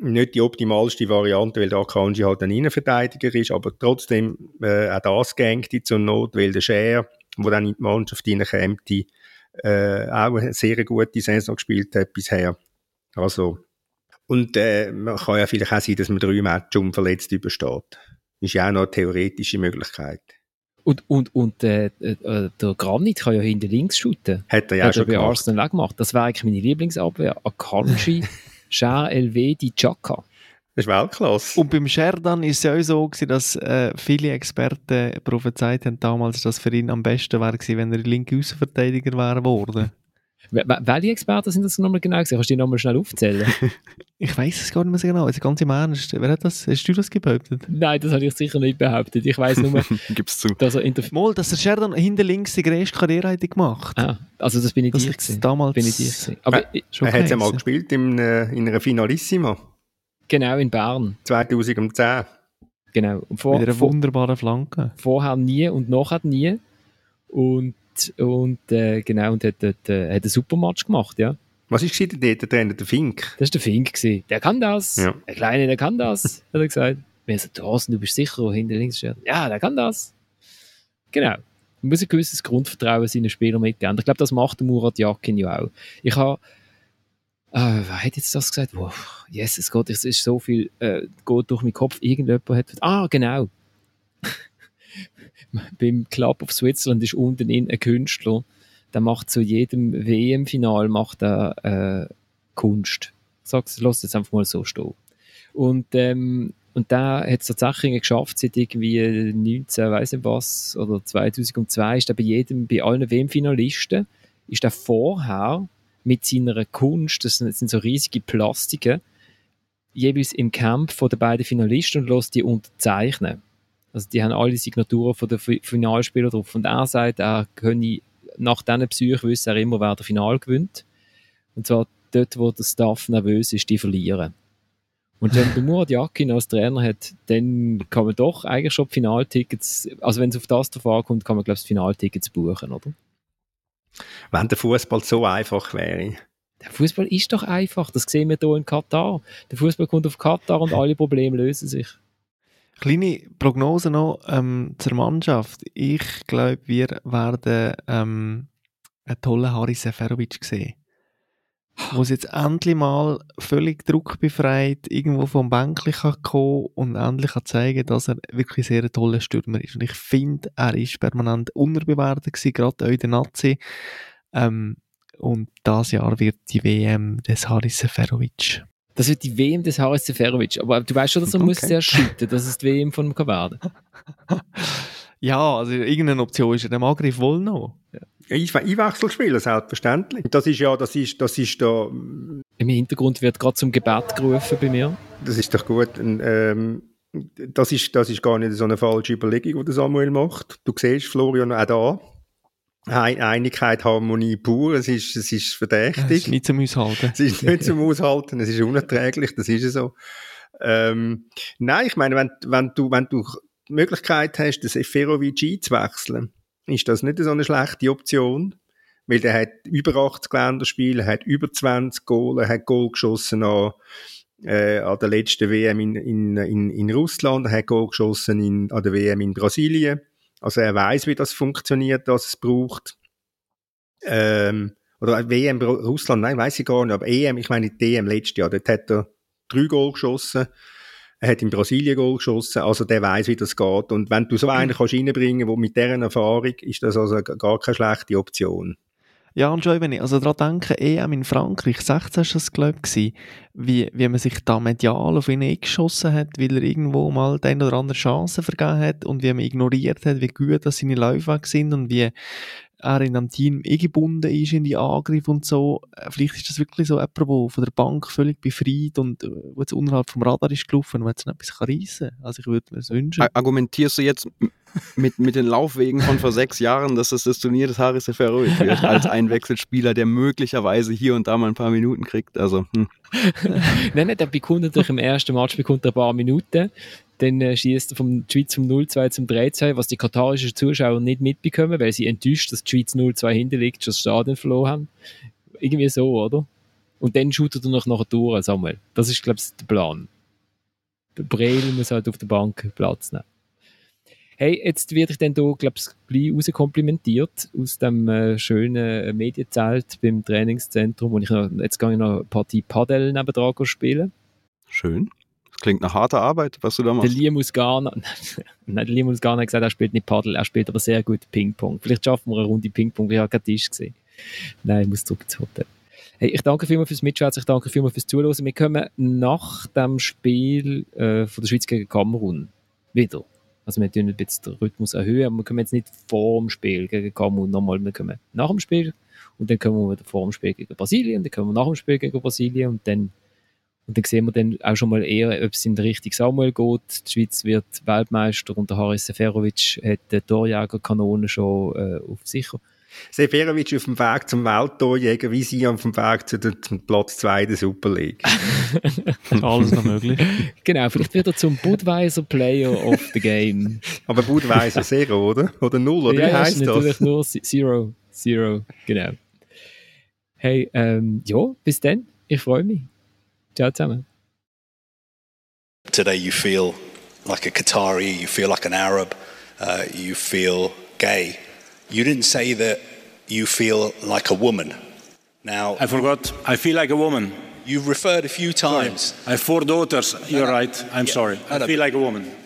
nicht die optimalste Variante, weil der Akanji halt ein Innenverteidiger ist, aber trotzdem äh, auch das gängte zur Not, weil der Scher, der dann in die Mannschaft reinkäme, äh, auch eine sehr gute Saison gespielt hat bisher. Also, und äh, man kann ja vielleicht auch sein, dass man drei Matches unverletzt übersteht. Ist ja auch noch eine theoretische Möglichkeit. Und, und, und äh, äh, der Granit kann ja hinter links shooten. Hat er ja hat er schon bei gemacht. Arsenal auch gemacht. Das wäre eigentlich meine Lieblingsabwehr. Akanji, Xherdan, Elvedi, Xhaka. Das ist Weltklasse. Und beim Xherdan war es ja auch so, dass äh, viele Experten prophezeit haben damals, dass für ihn am besten wäre, wenn er linker Außenverteidiger wäre geworden. Welche Experten sind das nochmal genau gewesen? Kannst du die nochmal schnell aufzählen? Ich weiss es gar nicht mehr so genau. Also ganz im Ernst. Wer hat das? Hast du das behauptet? Nein, das habe ich sicher nicht behauptet. Ich weiss nur, gib's zu. Dass er in der... Mal, dass der Xherdan hinter links die größte Karriere hätte gemacht. Ah, also das bin ich das dir damals. Bin ich dir Aber äh, schon er hat es ja mal gespielt in, äh, in einer Finalissima. Genau, in Bern. zweitausendzehn. Genau. Und vor, Mit einer vor, wunderbaren Flanke. Vorher nie und nachher nie. Und Und äh, genau, und hat, hat, äh, hat einen super Match gemacht, ja. Was war dort der Trainer, der Fink? Das war der Fink. Gewesen. Der kann das. Ja. Der Kleine, der kann das, hat er gesagt. Wir haben gesagt, Thorsten, du bist sicher, wo hinter links steht. Ja, der kann das. Genau. Man muss ein gewisses Grundvertrauen seinen Spielern mitgeben. Ich glaube, das macht der Murat Yakin ja auch. Ich habe... Äh, wer hat jetzt das gesagt? Wow, Jesus Gott, es ist so viel... Äh, geht durch meinen Kopf, irgendjemand hat... Ah, genau. Beim Club of Switzerland ist unten in ein Künstler, der macht zu jedem W M-Final macht er, äh, Kunst. Sag's, lass jetzt einfach mal so stehen. Und, ähm, und der hat es tatsächlich geschafft, seit irgendwie neunzehn, weiss nicht was, oder zweitausendzwei, ist er bei jedem, bei allen W M-Finalisten, ist er vorher mit seiner Kunst, das sind so riesige Plastiken, jeweils im Camp von den beiden Finalisten und lässt die unterzeichnen. Also die haben alle Signaturen von den Finalspieler drauf. Und er sagt, er könne nach diesen Psyche wissen, er immer, wer das Final gewinnt. Und zwar dort, wo der Staff nervös ist, die verlieren. Und wenn der Murat Yakin als Trainer hat, dann kann man doch eigentlich schon die Finaltickets, also wenn es auf das drauf ankommt, kann man, glaube ich, das Finaltickets buchen, oder? Wenn der Fußball so einfach wäre. Der Fußball ist doch einfach, das sehen wir hier in Katar. Der Fußball kommt auf Katar und alle Probleme lösen sich. Kleine Prognose noch ähm, zur Mannschaft. Ich glaube, wir werden ähm, einen tollen Haris Seferović sehen. Wo es jetzt endlich mal völlig druckbefreit irgendwo vom Bänkli kann kommen und endlich kann zeigen, dass er wirklich sehr ein toller Stürmer ist. Und ich finde, er ist permanent unterbewertet gewesen, gerade auch in der Nazi. Ähm, und dieses Jahr wird die W M des Haris Seferović. Das wird die W M des Haris Seferović. Aber du weißt schon, dass man okay. sehr schütten muss, dass es die W M von ihm kann werden. Ja, also irgendeine Option ist in dem Angriff wohl noch. Ja, ich, ich wechsel spielen, selbstverständlich. Das ist ja, das ist, das ist da... Im Hintergrund wird gerade zum Gebet gerufen bei mir. Das ist doch gut. Und, ähm, das, ist, das ist gar nicht so eine falsche Überlegung, die Samuel macht. Du siehst Florian auch da. Einigkeit, Harmonie pur, es ist, es ist verdächtig. Es ist nicht zum Aushalten. Es ist nicht zum Aushalten, es ist unerträglich, das ist ja so. Ähm, nein, ich meine, wenn, wenn, du, wenn du die Möglichkeit hast, den Seferović einzuwechseln, ist das nicht so eine schlechte Option, weil der hat über achtzig Länderspiele, hat über zwanzig Goal, hat Goal geschossen an, äh, an der letzten W M in, in, in, in Russland, er hat Goal geschossen in, an der W M in Brasilien. Also er weiß, wie das funktioniert, was es braucht. Ähm, oder W M Russland, nein, weiss ich gar nicht, aber E M, ich meine D M letztes Jahr, dort hat er drei Goal geschossen, er hat in Brasilien Goal geschossen, also der weiss, wie das geht. Und wenn du so einen kannst reinbringen kannst, mit dieser Erfahrung, ist das also gar keine schlechte Option. Ja, und schon, wenn ich also daran denke, E M in Frankreich, sechzehn war das, glaube ich, wie, wie man sich da medial auf ihn eingeschossen hat, weil er irgendwo mal die eine oder andere Chance vergeben hat und wie man ignoriert hat, wie gut das seine Läufe sind und wie er in einem Team eingebunden ist in die Angriffe und so. Vielleicht ist das wirklich so jemand, der von der Bank völlig befreit und wo jetzt unterhalb vom Radar ist gelaufen und jetzt noch etwas reissen kann. Also ich würde mir das wünschen. Argumentierst du jetzt mit, mit den Laufwegen von vor sechs Jahren, dass das das Turnier des Haris Seferović wird, als Einwechselspieler, der möglicherweise hier und da mal ein paar Minuten kriegt? Also, hm. Nein, nein, der bekommt natürlich im ersten Match bekommt ein paar Minuten. Dann schießt er von der Schweiz vom null zwei zum drei zwei, was die katarischen Zuschauer nicht mitbekommen, weil sie enttäuscht, dass die Schweiz null zwei hinten liegt, schon das Stadion verloren haben. Irgendwie so, oder? Und dann shootet er noch nachher durch, Samuel. Das ist, glaube ich, der Plan. Der Breel muss halt auf der Bank Platz nehmen. Hey, jetzt werde ich dann hier, glaube ich, gleich rauskomplimentiert aus dem äh, schönen Medienzelt beim Trainingszentrum, wo ich noch, jetzt gehe ich noch eine Partie Padel nebendran spielen. Schön. Klingt nach harter Arbeit, was du da machst. Der Liam aus Ghana, nein, der Liam aus Ghana hat gesagt, er spielt nicht Paddel, er spielt aber sehr gut Ping-Pong. Vielleicht schaffen wir eine Runde Ping-Pong, ich habe keinen Tisch gesehen. Nein, ich muss zurück ins Hotel. Hey, ich danke vielmals fürs Mitschwätzen, ich danke vielmals fürs Zuhören. Wir kommen nach dem Spiel äh, von der Schweiz gegen Kamerun wieder. Also wir erhöhen jetzt den Rhythmus, erhöhen, aber wir kommen jetzt nicht vor dem Spiel gegen Kamerun nochmal, wir kommen nach dem Spiel und dann kommen wir wieder vor dem Spiel gegen Brasilien und dann kommen wir nach dem Spiel gegen Brasilien und dann Und dann sehen wir dann auch schon mal eher, ob es in die Richtung Samuel geht. Die Schweiz wird Weltmeister und der Haris Seferović hat die Torjägerkanone schon äh, auf sicher. Seferović auf dem Weg zum Welttorjäger, wie sie auf dem Weg zu den, zum Platz zwei der Super League. Alles noch möglich. Genau, vielleicht wieder zum Budweiser Player of the Game. Aber Budweiser Zero, oder? Oder Null, oder ja, wie heisst das? Ja, natürlich nur Zero. Zero, genau. Hey, ähm, ja, bis dann. Ich freue mich. Today you feel like a Qatari, you feel like an Arab, uh, you feel gay. You didn't say that you feel like a woman. Now I forgot. I feel like a woman. You've referred a few times. Sorry. I have four daughters. You're right. I'm yeah. sorry. I feel like a woman.